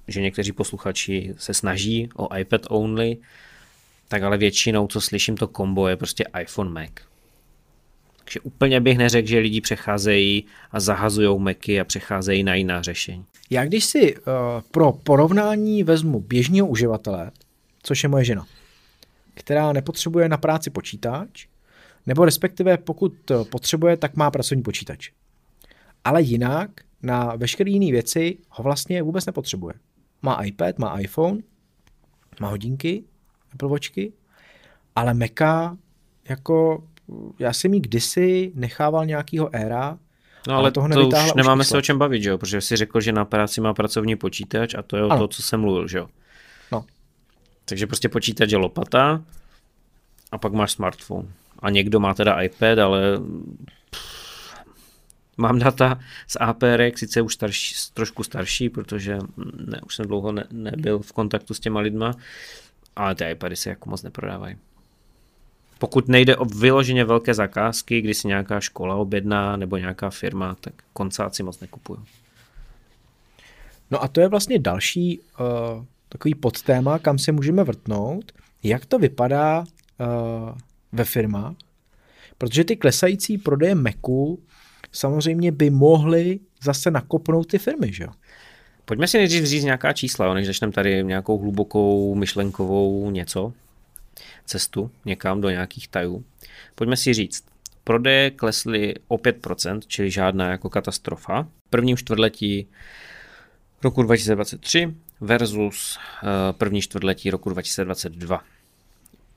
že někteří posluchači se snaží o iPad only, tak ale většinou, co slyším, to kombo je prostě iPhone Mac. Takže úplně bych neřekl, že lidi přecházejí a zahazují Macy a přecházejí na jiná řešení. Já když si pro porovnání vezmu běžného uživatele, což je moje žena, která nepotřebuje na práci počítač, nebo respektive pokud potřebuje, tak má pracovní počítač. Ale jinak na veškeré jiné věci ho vlastně vůbec nepotřebuje. Má iPad, má iPhone, má hodinky, Apple Watchky, ale Maca jako... Já jsem jí kdysi nechával nějakýho éra, no, ale toho to už nemáme se o čem bavit, že jo? Protože jsi řekl, že na práci má pracovní počítač a to je to, co jsem mluvil, že jo? No. Takže prostě počítač je lopata a pak máš smartphone. A někdo má teda iPad, ale Mám data z APR, sice už starší, trošku starší, protože už jsem dlouho nebyl v kontaktu s těma lidma, ale ty iPady se jako moc neprodávají. Pokud nejde o vyloženě velké zakázky, kdy si nějaká škola objedná nebo nějaká firma, tak koncáci moc nekupují. No a to je vlastně další takový podtéma, kam se můžeme vrtnout. Jak to vypadá ve firmách? Protože ty klesající prodeje Macu samozřejmě by mohly zase nakopnout ty firmy, že jo? Pojďme si nejdřív říct nějaká čísla, než začneme tady nějakou hlubokou myšlenkovou cestu někam do nějakých tajů. Pojďme si říct, prodeje klesly o 5%, čili žádná jako katastrofa. V prvním čtvrtletí roku 2023 versus první čtvrtletí roku 2022.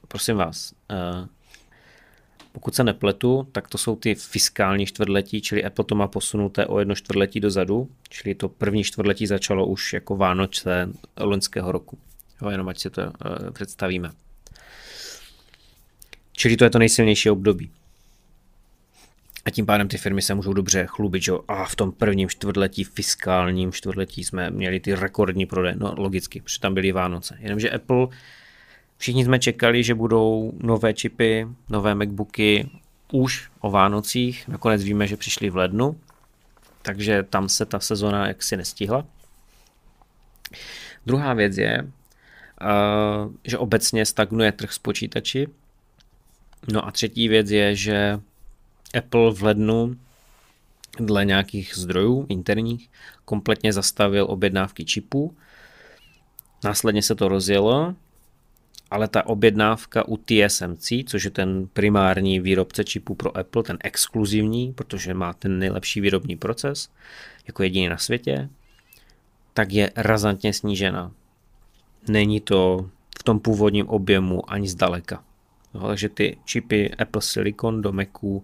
Prosím vás, pokud se nepletu, tak to jsou ty fiskální čtvrtletí, čili Apple to má posunuté o jedno čtvrtletí dozadu, čili to první čtvrtletí začalo už jako Vánoce loňského roku. Jo, jenom ať si to představíme. Čili to je to nejsilnější období. A tím pádem ty firmy se můžou dobře chlubit, že a v tom prvním čtvrtletí, fiskálním čtvrtletí jsme měli ty rekordní prodeje. No logicky, protože tam byly Vánoce. Jenomže Apple, všichni jsme čekali, že budou nové čipy, nové MacBooky už o Vánocích. Nakonec víme, že přišli v lednu, takže tam se ta sezona jaksi nestihla. Druhá věc je, že obecně stagnuje trh s počítači. No a třetí věc je, že Apple v lednu dle nějakých zdrojů interních kompletně zastavil objednávky čipů. Následně se to rozjelo, ale ta objednávka u TSMC, což je ten primární výrobce čipů pro Apple, ten exkluzivní, protože má ten nejlepší výrobní proces, jako jediný na světě, tak je razantně snížena. Není to v tom původním objemu ani zdaleka. No, takže ty čipy Apple Silicon do Macu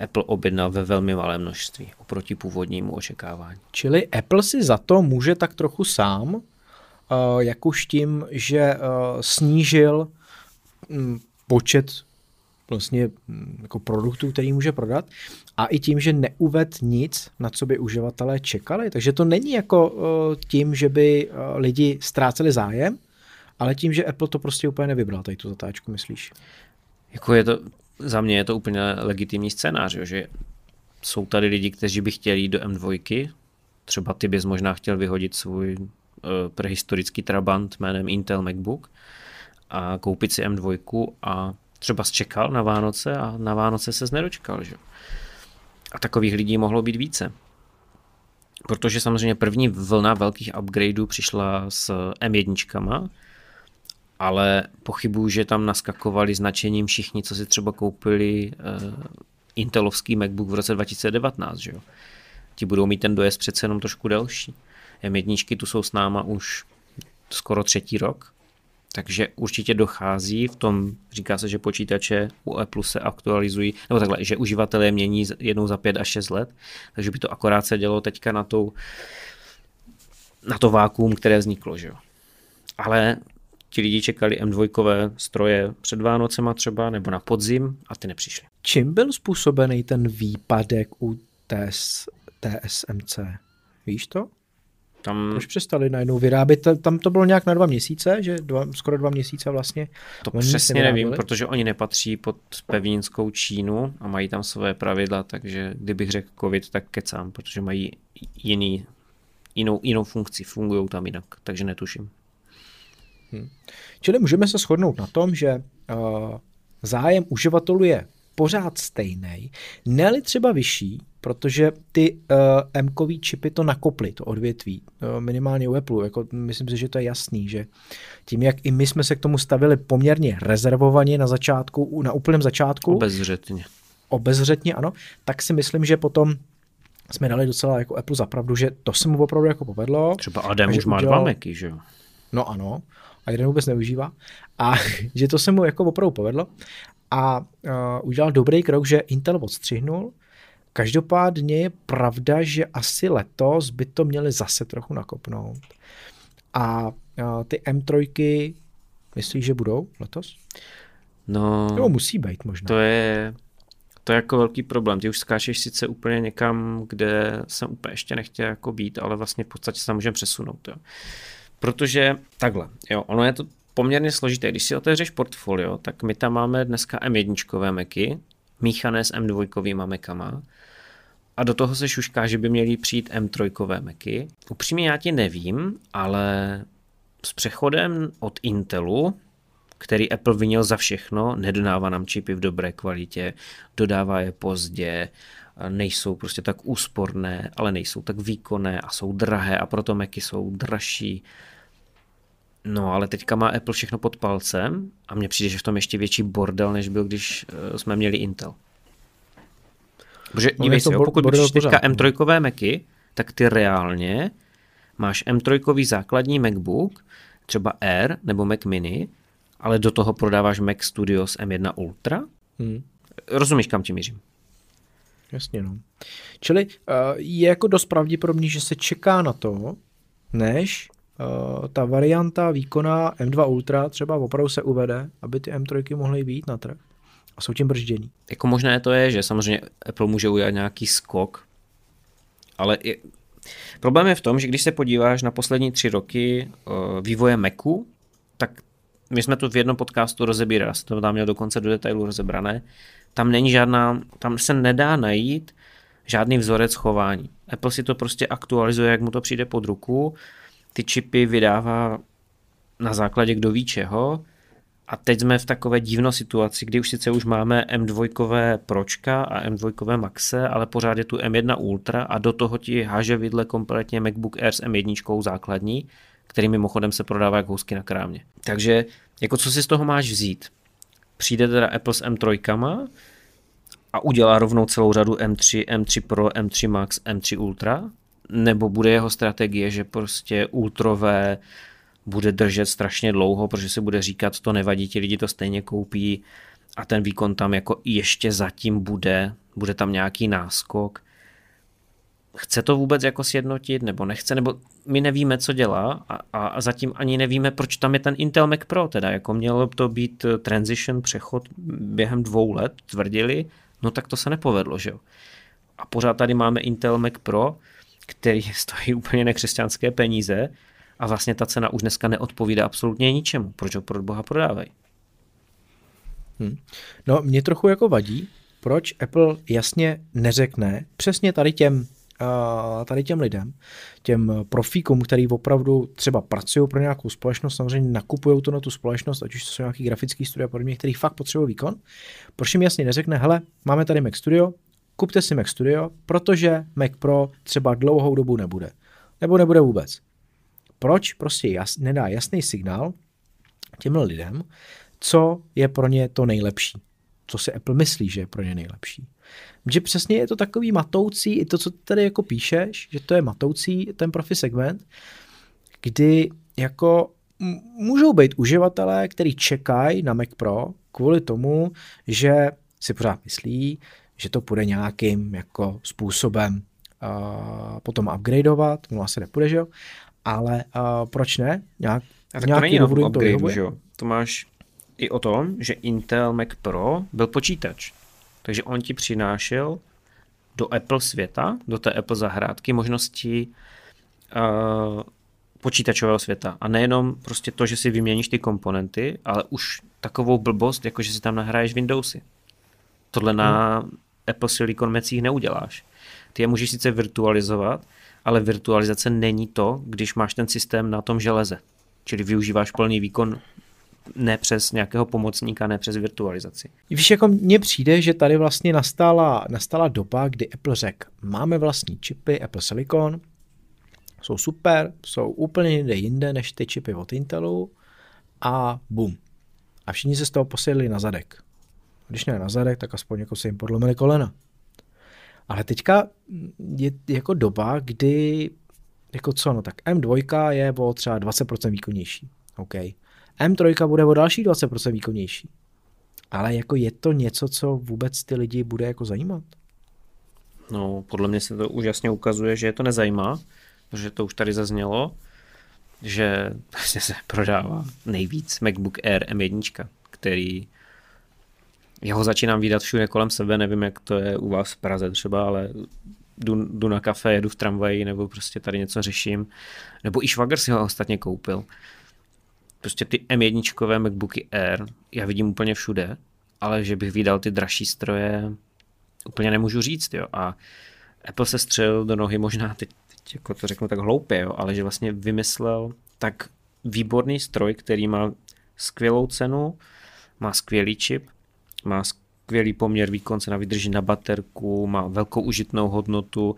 Apple objednal ve velmi malém množství oproti původnímu očekávání. Čili Apple si za to může tak trochu sám, jak už tím, že snížil počet vlastně jako produktů, který může prodat, a i tím, že neuvedl nic, na co by uživatelé čekali. Takže to není jako tím, že by lidi ztráceli zájem, ale tím, že Apple to prostě úplně nevybral, tady tu zatáčku, myslíš? Jako je to, za mě je to úplně legitimní scénář, že jsou tady lidi, kteří by chtěli jít do M2, třeba ty bys možná chtěl vyhodit svůj prehistorický trabant jménem Intel MacBook a koupit si M2 a třeba čekal na Vánoce a na Vánoce ses nedočkal, že? A takových lidí mohlo být více. Protože samozřejmě první vlna velkých upgradeů přišla s M1, ale pochybuju, že tam naskakovali značením všichni, co si třeba koupili intelovský MacBook v roce 2019, že jo. Ti budou mít ten dojezd přece jenom trošku delší. M1 tu jsou s náma už skoro třetí rok, takže určitě dochází v tom, říká se, že počítače u Apple se aktualizují, nebo takhle, že uživatelé mění jednou za 5 až 6 let, takže by to akorát se dělo teďka na to vákuum, které vzniklo, že jo. Ale ti lidi čekali M2 stroje před Vánocema třeba, nebo na podzim, a ty nepřišli. Čím byl způsobený ten výpadek u TSMC? Víš to? Tam už přestali najednou vyrábět, tam to bylo nějak na 2 měsíce, že skoro 2 měsíce vlastně. To přesně nevím, protože oni nepatří pod pevninskou Čínu a mají tam své pravidla, takže kdybych řekl covid, tak kecám, protože mají jinou funkci, fungují tam jinak, takže netuším. Čili můžeme se shodnout na tom, že zájem uživatelů je pořád stejný, ne-li třeba vyšší, protože ty M-kový čipy to nakoply, to odvětví, minimálně u Apple. Jako, myslím si, že to je jasný, že tím, jak i my jsme se k tomu stavili poměrně rezervovaně na začátku, na úplném začátku. Obezřetně, ano. Tak si myslím, že potom jsme dali docela jako Apple za pravdu, že to se mu opravdu jako povedlo. Třeba Adam už má 2 Macy, že jo? No ano, a jeden vůbec neužívá. A že to se mu jako opravdu povedlo. A udělal dobrý krok, že Intel odstřihnul. Každopádně je pravda, že asi letos by to měli zase trochu nakopnout. A ty M3, myslíš, že budou letos? No, musí být možná. To je to je jako velký problém. Ty už skáčeš sice úplně někam, kde jsem úplně ještě nechtěl jako být, ale vlastně v podstatě se tam můžeme přesunout. Jo. Protože takhle, jo, ono je to poměrně složité. Když si otevřeš portfolio, tak my tam máme dneska M1 Macy, míchané s M2 Macama, a do toho se šušká, že by měly přijít M3 Macy. Upřímně já ti nevím, ale s přechodem od Intelu, který Apple vyněl za všechno, nedodává nám čipy v dobré kvalitě, dodává je pozdě, nejsou prostě tak úsporné, ale nejsou tak výkonné a jsou drahé a proto Macy jsou dražší. No ale teďka má Apple všechno pod palcem a mně přijde, že v tom ještě větší bordel, než byl, když jsme měli Intel. Protože dívej se, pokud budeš teďka M3 Macy, tak ty reálně máš M3 základní MacBook, třeba Air nebo Mac Mini, ale do toho prodáváš Mac Studio s M1 Ultra? Rozumíš, kam tím mířím? Jasně, no. Čili je jako dost pravděpodobný, že se čeká na to, než ta varianta výkona M2 Ultra třeba opravdu se uvede, aby ty M3 mohly vyjít na trh a jsou tím bržděný. Jako možné to je, že samozřejmě Apple může udělat nějaký skok, ale je... problém je v tom, že když se podíváš na poslední 3 roky vývoje Macu, tak my jsme to v jednom podcastu rozebírali, to tam měl dokonce do detailu rozebrané, tam není žádná, tam se nedá najít žádný vzorec chování. Apple si to prostě aktualizuje, jak mu to přijde pod ruku, ty čipy vydává na základě kdo ví čeho a teď jsme v takové divné situaci, kdy už sice už máme M2 Pročka a M2 Maxe, ale pořád je tu M1 Ultra a do toho ti háže vidle kompletně MacBook Air s M1 základní, který mimochodem se prodává jak housky na krámě. Takže jako co si z toho máš vzít? Přijde teda Apple s M3 a udělá rovnou celou řadu M3, M3 Pro, M3 Max, M3 Ultra? Nebo bude jeho strategie, že prostě ultrové bude držet strašně dlouho, protože si bude říkat, to nevadí, ti lidi to stejně koupí a ten výkon tam jako ještě zatím bude tam nějaký náskok. Chce to vůbec jako sjednotit, nebo nechce, nebo my nevíme, co dělá a zatím ani nevíme, proč tam je ten Intel Mac Pro, teda jako mělo to být transition, přechod během 2 let, tvrdili, no tak to se nepovedlo, že jo. A pořád tady máme Intel Mac Pro, který stojí úplně nekřesťanské peníze a vlastně ta cena už dneska neodpovídá absolutně ničemu, proč ho pro boha prodávají. No mě trochu jako vadí, proč Apple jasně neřekne přesně tady těm lidem, těm profíkům, který opravdu třeba pracují pro nějakou společnost, samozřejmě nakupují to na tu společnost, ať už to jsou nějaký grafický studia pro mě, který fakt potřebují výkon, proč jim jasně neřekne, hele, máme tady Mac Studio, kupte si Mac Studio, protože Mac Pro třeba dlouhou dobu nebude. Nebo nebude vůbec. Proč prostě nedá jasný signál těm lidem, co je pro ně to nejlepší. Co si Apple myslí, že je pro ně nejlepší. Že přesně je to takový matoucí, i to, co tady jako píšeš, že to je matoucí, ten profi segment, kdy jako můžou být uživatelé, kteří čekají na Mac Pro kvůli tomu, že si pořád myslí, že to půjde nějakým jako způsobem potom upgradeovat, ono asi nepůjde, že jo, ale proč ne? Nějaký důvodů to vyhovuje. To máš i o tom, že Intel Mac Pro byl počítač. Takže on ti přinášel do Apple světa, do té Apple zahrádky možnosti počítačového světa. A nejenom prostě to, že si vyměníš ty komponenty, ale už takovou blbost, jako že si tam nahraješ Windowsy. Tohle na Apple Silicon Macích neuděláš. Ty je můžeš sice virtualizovat, ale virtualizace není to, když máš ten systém na tom železe. Čili využíváš plný výkon ne přes nějakého pomocníka, ne přes virtualizaci. Víš, jako mně přijde, že tady vlastně nastala doba, kdy Apple řekl, máme vlastní čipy Apple Silicon, jsou super, jsou úplně jinde než ty čipy od Intelu a bum. A všichni se z toho posedli na zadek. Když ne na zadek, tak aspoň jako se jim podlomily kolena. Ale teďka je jako doba, kdy jako co, no tak M2 je o třeba 20% výkonnější. OK. M3 bude o další 20% výkonnější. Ale jako je to něco, co vůbec ty lidi bude jako zajímat? No, podle mě se to už jasně ukazuje, že je to nezajímá, protože to už tady zaznělo, že vlastně se prodává nejvíc MacBook Air M1, který Já ho začínám vídat všude kolem sebe, nevím, jak to je u vás v Praze třeba, ale jdu na kafe, jedu v tramvaji nebo prostě tady něco řeším. Nebo i švagr si ho ostatně koupil. Prostě ty M1 MacBooky Air já vidím úplně všude, ale že bych vydal ty dražší stroje, úplně nemůžu říct. Jo. A Apple se střelil do nohy, možná teď jako to řeknu tak hloupě, jo, ale že vlastně vymyslel tak výborný stroj, který má skvělou cenu, má skvělý čip, má skvělý poměr výkon, cena vydrží na baterku, má velkou užitnou hodnotu,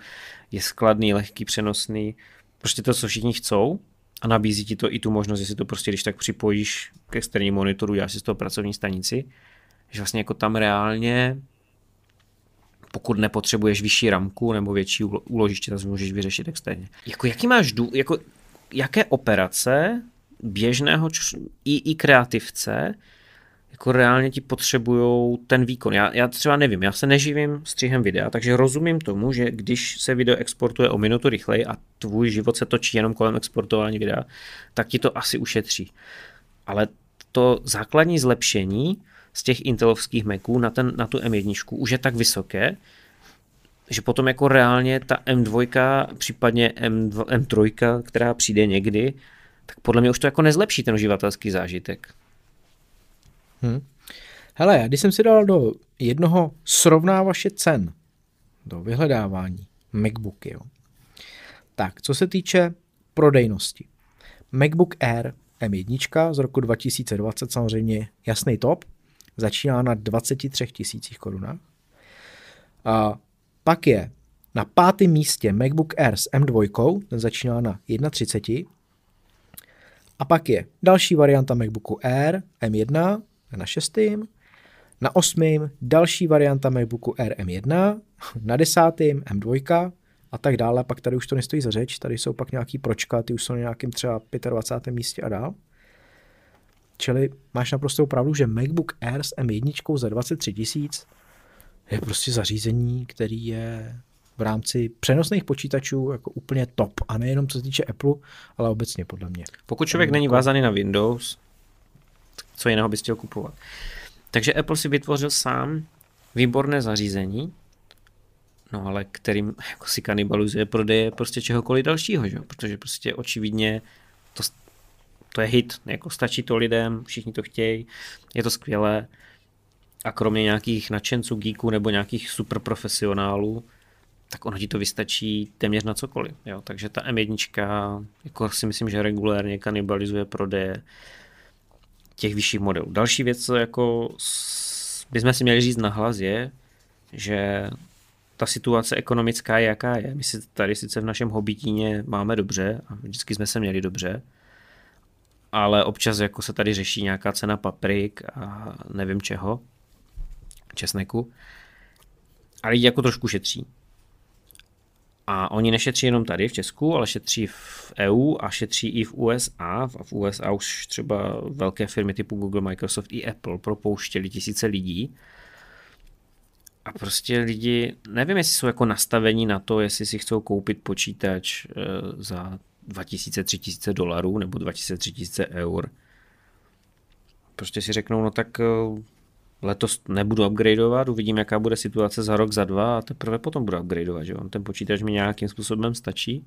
je skladný, lehký, přenosný. Prostě to, co všichni chcou, a nabízí ti to i tu možnost, jestli to prostě když tak připojíš k externímu monitoru, já si z toho pracovní stanici, že vlastně jako tam reálně, pokud nepotřebuješ vyšší ramku nebo větší úložiště, tak můžeš vyřešit externě. Jako jaký máš jaké operace běžného i kreativce jako reálně ti potřebujou ten výkon. Já třeba nevím, já se neživím střihem videa, takže rozumím tomu, že když se video exportuje o minutu rychleji a tvůj život se točí jenom kolem exportování videa, tak ti to asi ušetří. Ale to základní zlepšení z těch intelovských Maců na tu M1 už je tak vysoké, že potom jako reálně ta M2, případně M3, která přijde někdy, tak podle mě už to jako nezlepší ten uživatelský zážitek. Hele, když jsem si dal do jednoho srovnávače cen, do vyhledávání MacBooky, jo. Tak, co se týče prodejnosti. MacBook Air M1 z roku 2020, samozřejmě jasný top, začíná na 23 000 korun. A pak je na pátém místě MacBook Air s M2, ten začíná na 31 000. A pak je další varianta MacBooku Air M1, na 6. Na 8. další varianta MacBooku Air M1, na 10. M2 a tak dále. Pak tady už to nestojí za řeč, tady jsou pak nějaký pročka, ty už jsou na nějakým třeba 25. místě a dál. Čili máš naprostou pravdu, že MacBook Air s M1 za 23 000 je prostě zařízení, který je v rámci přenosných počítačů jako úplně top. A nejenom co se týče Apple, ale obecně podle mě. Pokud člověk není vázaný na Windows, co jiného bys chtěl kupovat. Takže Apple si vytvořil sám výborné zařízení, no ale kterým jako si kanibalizuje prodeje prostě čehokoliv dalšího, že? Protože prostě očividně to je hit, jako stačí to lidem, všichni to chtějí, je to skvělé a kromě nějakých nadšenců, geeků nebo nějakých super profesionálů, tak ono ti to vystačí téměř na cokoliv. Jo? Takže ta M1 jako si myslím, že regulérně kanibalizuje prodeje těch vyšších modelů. Další věc, co jako bychom si měli říct nahlas, je, že ta situace ekonomická je, jaká je. My si tady sice v našem hobbytíně máme dobře a vždycky jsme se měli dobře, ale občas jako se tady řeší nějaká cena paprik a nevím čeho, česneku, a lidi jako trošku šetří. A oni nešetří jenom tady v Česku, ale šetří v EU a šetří i v USA. V USA už třeba velké firmy typu Google, Microsoft i Apple propouštěli tisíce lidí. A prostě lidi, nevím, jestli jsou jako nastavení na to, jestli si chcou koupit počítač za 2000-3000 dolarů nebo 2000-3000 eur. Prostě si řeknou, no tak letos nebudu upgradeovat, uvidím, jaká bude situace za rok, za dva a teprve potom budu upgradeovat, že jo? Ten počítač mi nějakým způsobem stačí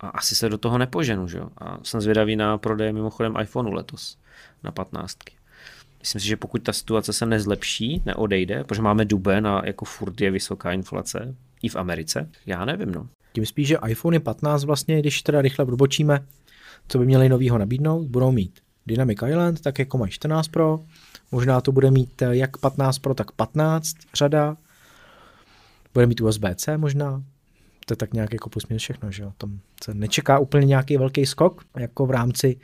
a asi se do toho nepoženu, že jo? A jsem zvědavý na prodej mimochodem iPhoneu letos na 15. Myslím si, že pokud ta situace se nezlepší, neodejde, protože máme duben a jako furt je vysoká inflace i v Americe, já nevím, no. Tím spíš, že iPhone 15 vlastně, když teda rychle odbočíme, co by měli novýho nabídnout, budou mít Dynamic Island, tak jako mají 14 Pro, možná to bude mít jak 15 Pro, tak 15 řada. Bude mít USB-C možná. To je tak nějak jako plus-minus všechno, že jo. Tam se nečeká úplně nějaký velký skok, jako v rámci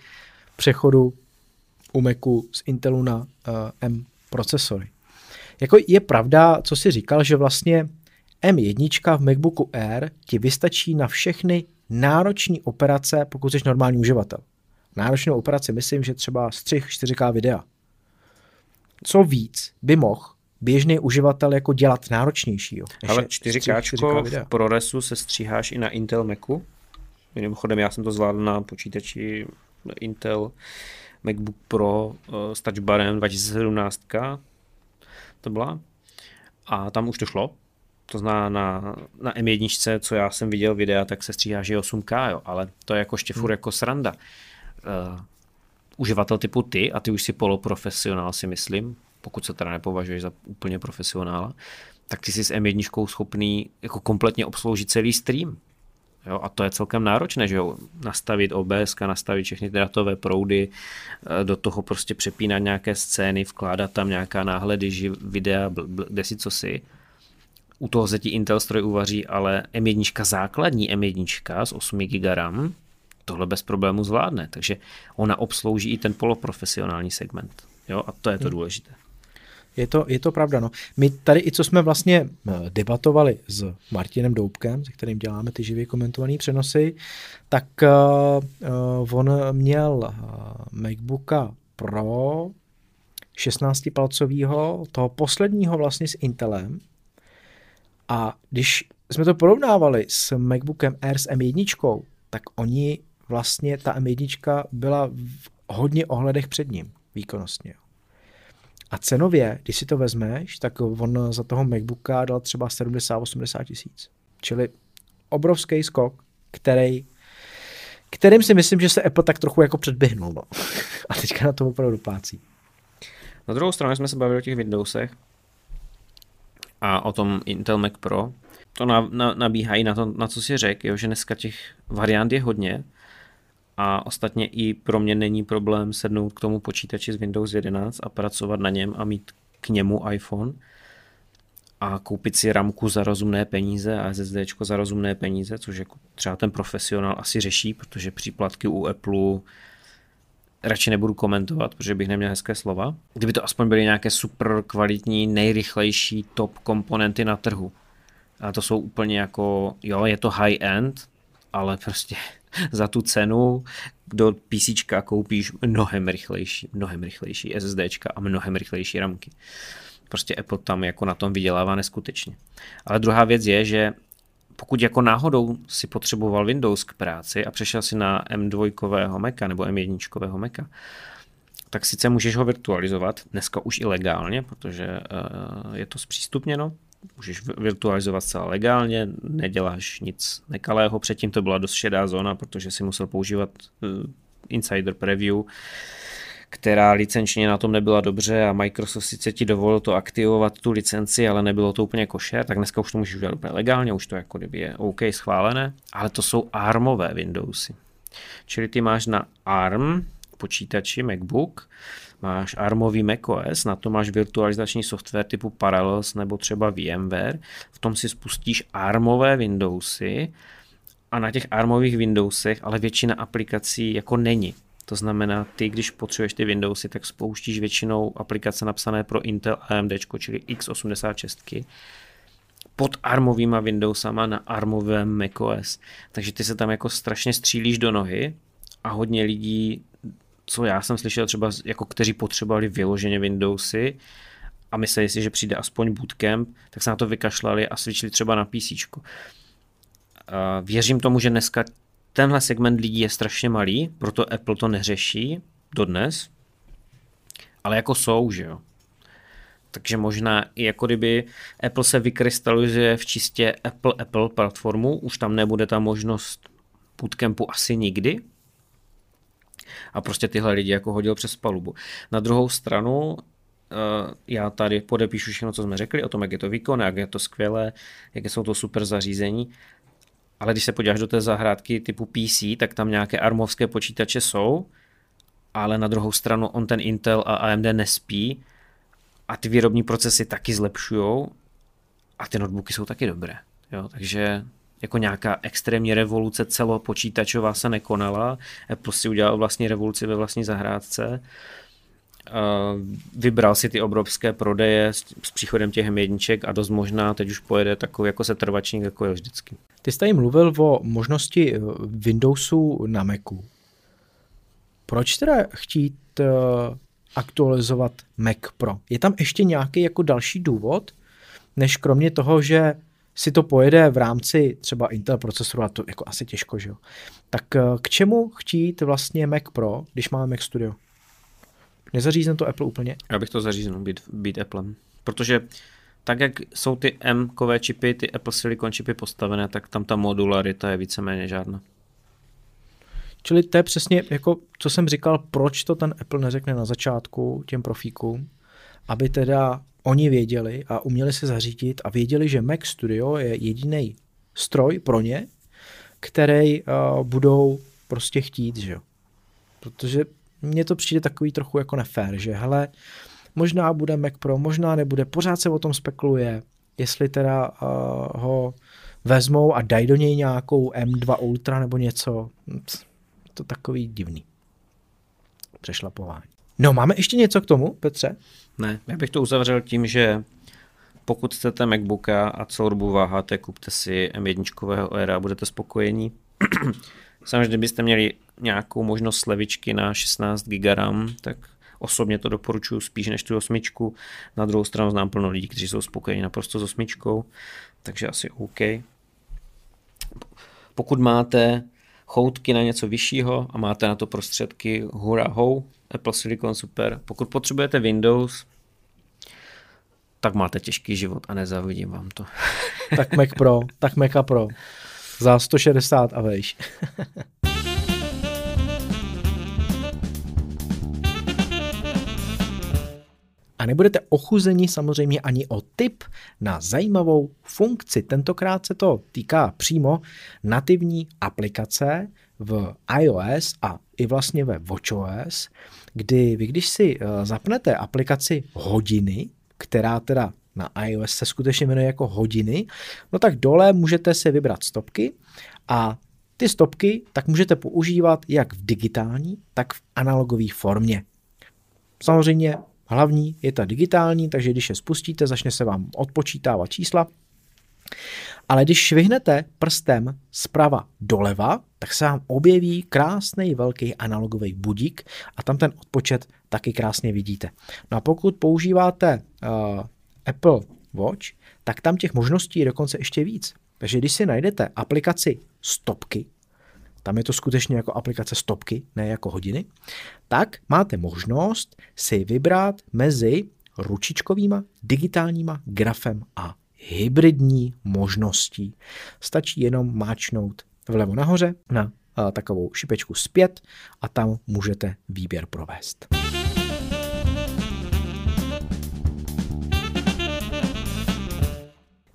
přechodu u Macu z Intelu na M procesory. Jako je pravda, co jsi říkal, že vlastně M1 v MacBooku Air ti vystačí na všechny náročné operace, pokud jsi normální uživatel. Náročnou operaci myslím, že třeba střih 4K videa. Co víc by mohl běžný uživatel jako dělat náročnějšího? Ale 4K videa. V ProResu se stříháš i na Intel Macu. Mimochodem, já jsem to zvládl na počítači Intel MacBook Pro s touchbarem 2017. to byla. A tam už to šlo. To znamená na M1, co já jsem viděl videa, tak se stříhá, že je 8K, jo, ale to je jako ještě furt jako sranda. Uživatel typu ty, a ty už si poloprofesionál si myslím, pokud se teda nepovažuješ za úplně profesionála, tak ty jsi s M1 schopný jako kompletně obsloužit celý stream. Jo, a to je celkem náročné, že jo, nastavit OBS, nastavit všechny ty datové proudy, do toho prostě přepínat nějaké scény, vkládat tam nějaká náhledy, videa, desi co si. U toho se ti Intel stroj uvaří, ale M1 základní M1 s 8 GB RAM tohle bez problému zvládne, takže ona obslouží i ten poloprofesionální segment. Jo, a to je to důležité. Je to pravda. No. My tady i co jsme vlastně debatovali s Martinem Doubkem, se kterým děláme ty živě komentované přenosy, tak on měl MacBooka Pro 16-palcovýho, toho posledního vlastně s Intelem. A když jsme to porovnávali s MacBookem Air s M1, tak oni vlastně, ta M1 byla v hodně ohledech před ním výkonnostně. A cenově, když si to vezmeš, tak on za toho MacBooka dal třeba 70-80 tisíc. Čili obrovský skok, kterým si myslím, že se Apple tak trochu jako předběhnul. No. A teďka na to opravdu doplácí. Na druhou stranu jsme se bavili o těch Windowsech a o tom Intel Mac Pro. To nabíhají na to, na co si řekl, že dneska těch variant je hodně. A ostatně i pro mě není problém sednout k tomu počítači z Windows 11 a pracovat na něm a mít k němu iPhone a koupit si ramku za rozumné peníze a SSDčko za rozumné peníze, což jako třeba ten profesionál asi řeší, protože příplatky u Appleu radši nebudu komentovat, protože bych neměl hezké slova. Kdyby to aspoň byly nějaké super kvalitní, nejrychlejší top komponenty na trhu. A to jsou úplně jako, jo, je to high-end, ale prostě za tu cenu do PCčka koupíš mnohem rychlejší SSDčka a mnohem rychlejší ramky. Prostě Apple tam jako na tom vydělává neskutečně. Ale druhá věc je, že pokud jako náhodou si potřeboval Windows k práci a přešel si na M2 Maca nebo M1 Maca, tak sice můžeš ho virtualizovat, dneska už i legálně, protože je to zpřístupněno. Můžeš virtualizovat celá legálně, neděláš nic nekalého, předtím to byla dost šedá zóna, protože si musel používat Insider Preview, která licenčně na tom nebyla dobře a Microsoft sice ti dovolil to aktivovat tu licenci, ale nebylo to úplně košer, tak dneska už to můžeš udělat úplně legálně, už to jako kdyby je OK schválené, ale to jsou ARMové Windowsy. Čili ty máš na ARM počítači MacBook, máš ARMový macOS, na to máš virtualizační software typu Parallels nebo třeba VMware, v tom si spustíš ARMové Windowsy a na těch ARMových Windowsech ale většina aplikací jako není. To znamená, ty když potřebuješ ty Windowsy, tak spouštíš většinou aplikace napsané pro Intel AMD, čili x86, pod ARMovýma Windowsama na ARMovém macOS. Takže ty se tam jako strašně střílíš do nohy a hodně lidí, co já jsem slyšel třeba, jako kteří potřebovali vyloženě Windowsy a mysleli si, že přijde aspoň bootcamp, tak se na to vykašlali a switchli třeba na PCčko. Věřím tomu, že dneska tenhle segment lidí je strašně malý, proto Apple to neřeší dodnes, ale jako jsou, že jo. Takže možná i jako kdyby Apple se vykrystalizuje v čistě Apple platformu, už tam nebude ta možnost bootcampu asi nikdy, a prostě tyhle lidi jako hodil přes palubu. Na druhou stranu, já tady podepíšu všechno, co jsme řekli o tom, jak je to výkonné, jak je to skvělé, jaké jsou to super zařízení, ale když se podíváš do té zahrádky typu PC, tak tam nějaké armovské počítače jsou, ale na druhou stranu on ten Intel a AMD nespí a ty výrobní procesy taky zlepšujou a ty notebooky jsou taky dobré. Jo, takže jako nějaká extrémní revoluce celopočítačová se nekonala. Apple si udělal vlastní revoluci ve vlastní zahrádce. Vybral si ty obrovské prodeje s příchodem těch M1 a dost možná teď už pojede takový jako setrvačník, jako je vždycky. Ty jsi tady mluvil o možnosti Windowsu na Macu. Proč teda chtít aktualizovat Mac Pro? Je tam ještě nějaký jako další důvod, než kromě toho, že si to pojede v rámci třeba Intel procesoru, a to jako asi těžko, že jo. Tak k čemu chtít vlastně Mac Pro, když máme Mac Studio? Nezařízne to Apple úplně? Já bych to zaříznul být Applem. protože tak, jak jsou ty M-kové čipy, ty Apple Silicon čipy postavené, tak tam ta modularita je víceméně žádná. Čili to je přesně, jako, co jsem říkal, proč to ten Apple neřekne na začátku těm profíkům, aby teda oni věděli a uměli se zařídit a věděli, že Mac Studio je jediný stroj pro ně, který budou prostě chtít, že jo. Protože mně to přijde takový trochu jako nefér, že hele, možná bude Mac Pro, možná nebude, pořád se o tom spekuluje, jestli teda ho vezmou a dají do něj nějakou M2 Ultra nebo něco. To takový divný přešlapování. No, máme ještě něco k tomu, Petře? Ne, já bych to uzavřel tím, že pokud chcete MacBooka a celou dobu váháte, kupte si M1 Aira a budete spokojení. Samozřejmě byste měli nějakou možnost slevičky na 16 GB RAM, tak osobně to doporučuji spíš než tu 8. Na druhou stranu znám plno lidí, kteří jsou spokojení naprosto s 8, takže asi OK. Pokud máte choutky na něco vyššího a máte na to prostředky, hurá ho, Apple Silicon super. Pokud potřebujete Windows, tak máte těžký život a nezávidím vám to. Tak Mac Pro, tak Maca Pro. Za 160 a vejš. A nebudete ochuzeni samozřejmě ani o tip na zajímavou funkci. Tentokrát se to týká přímo nativní aplikace v iOS a i vlastně ve watchOS, kdy vy, když si zapnete aplikaci hodiny, která teda na iOS se skutečně jmenuje jako hodiny, no tak dole můžete si vybrat stopky a ty stopky tak můžete používat jak v digitální, tak v analogové formě. Samozřejmě hlavní je ta digitální, takže když je spustíte, začne se vám odpočítávat čísla. Ale když švihnete prstem zprava doleva, tak se vám objeví krásný velký analogový budík a tam ten odpočet taky krásně vidíte. No a pokud používáte Apple Watch, tak tam těch možností je dokonce ještě víc. Takže když si najdete aplikaci stopky, tam je to skutečně jako aplikace stopky, ne jako hodiny, tak máte možnost si vybrat mezi ručičkovýma, digitálníma, grafem a hybridní možností. Stačí jenom máčnout vlevo nahoře na takovou šipečku zpět a tam můžete výběr provést.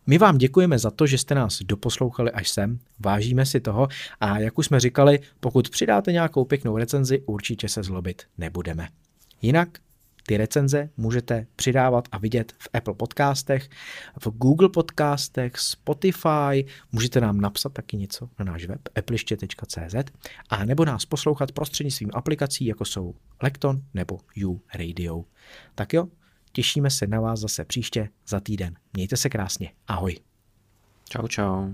My vám děkujeme za to, že jste nás doposlouchali až sem, vážíme si toho a jak už jsme říkali, pokud přidáte nějakou pěknou recenzi, určitě se zlobit nebudeme. Jinak ty recenze můžete přidávat a vidět v Apple podcastech, v Google podcastech, Spotify, můžete nám napsat taky něco na náš web appliště.cz a nebo nás poslouchat prostřednictvím aplikací, jako jsou Lekton nebo YouRadio. Tak jo, těšíme se na vás zase příště za týden. Mějte se krásně. Ahoj. Čau, čau.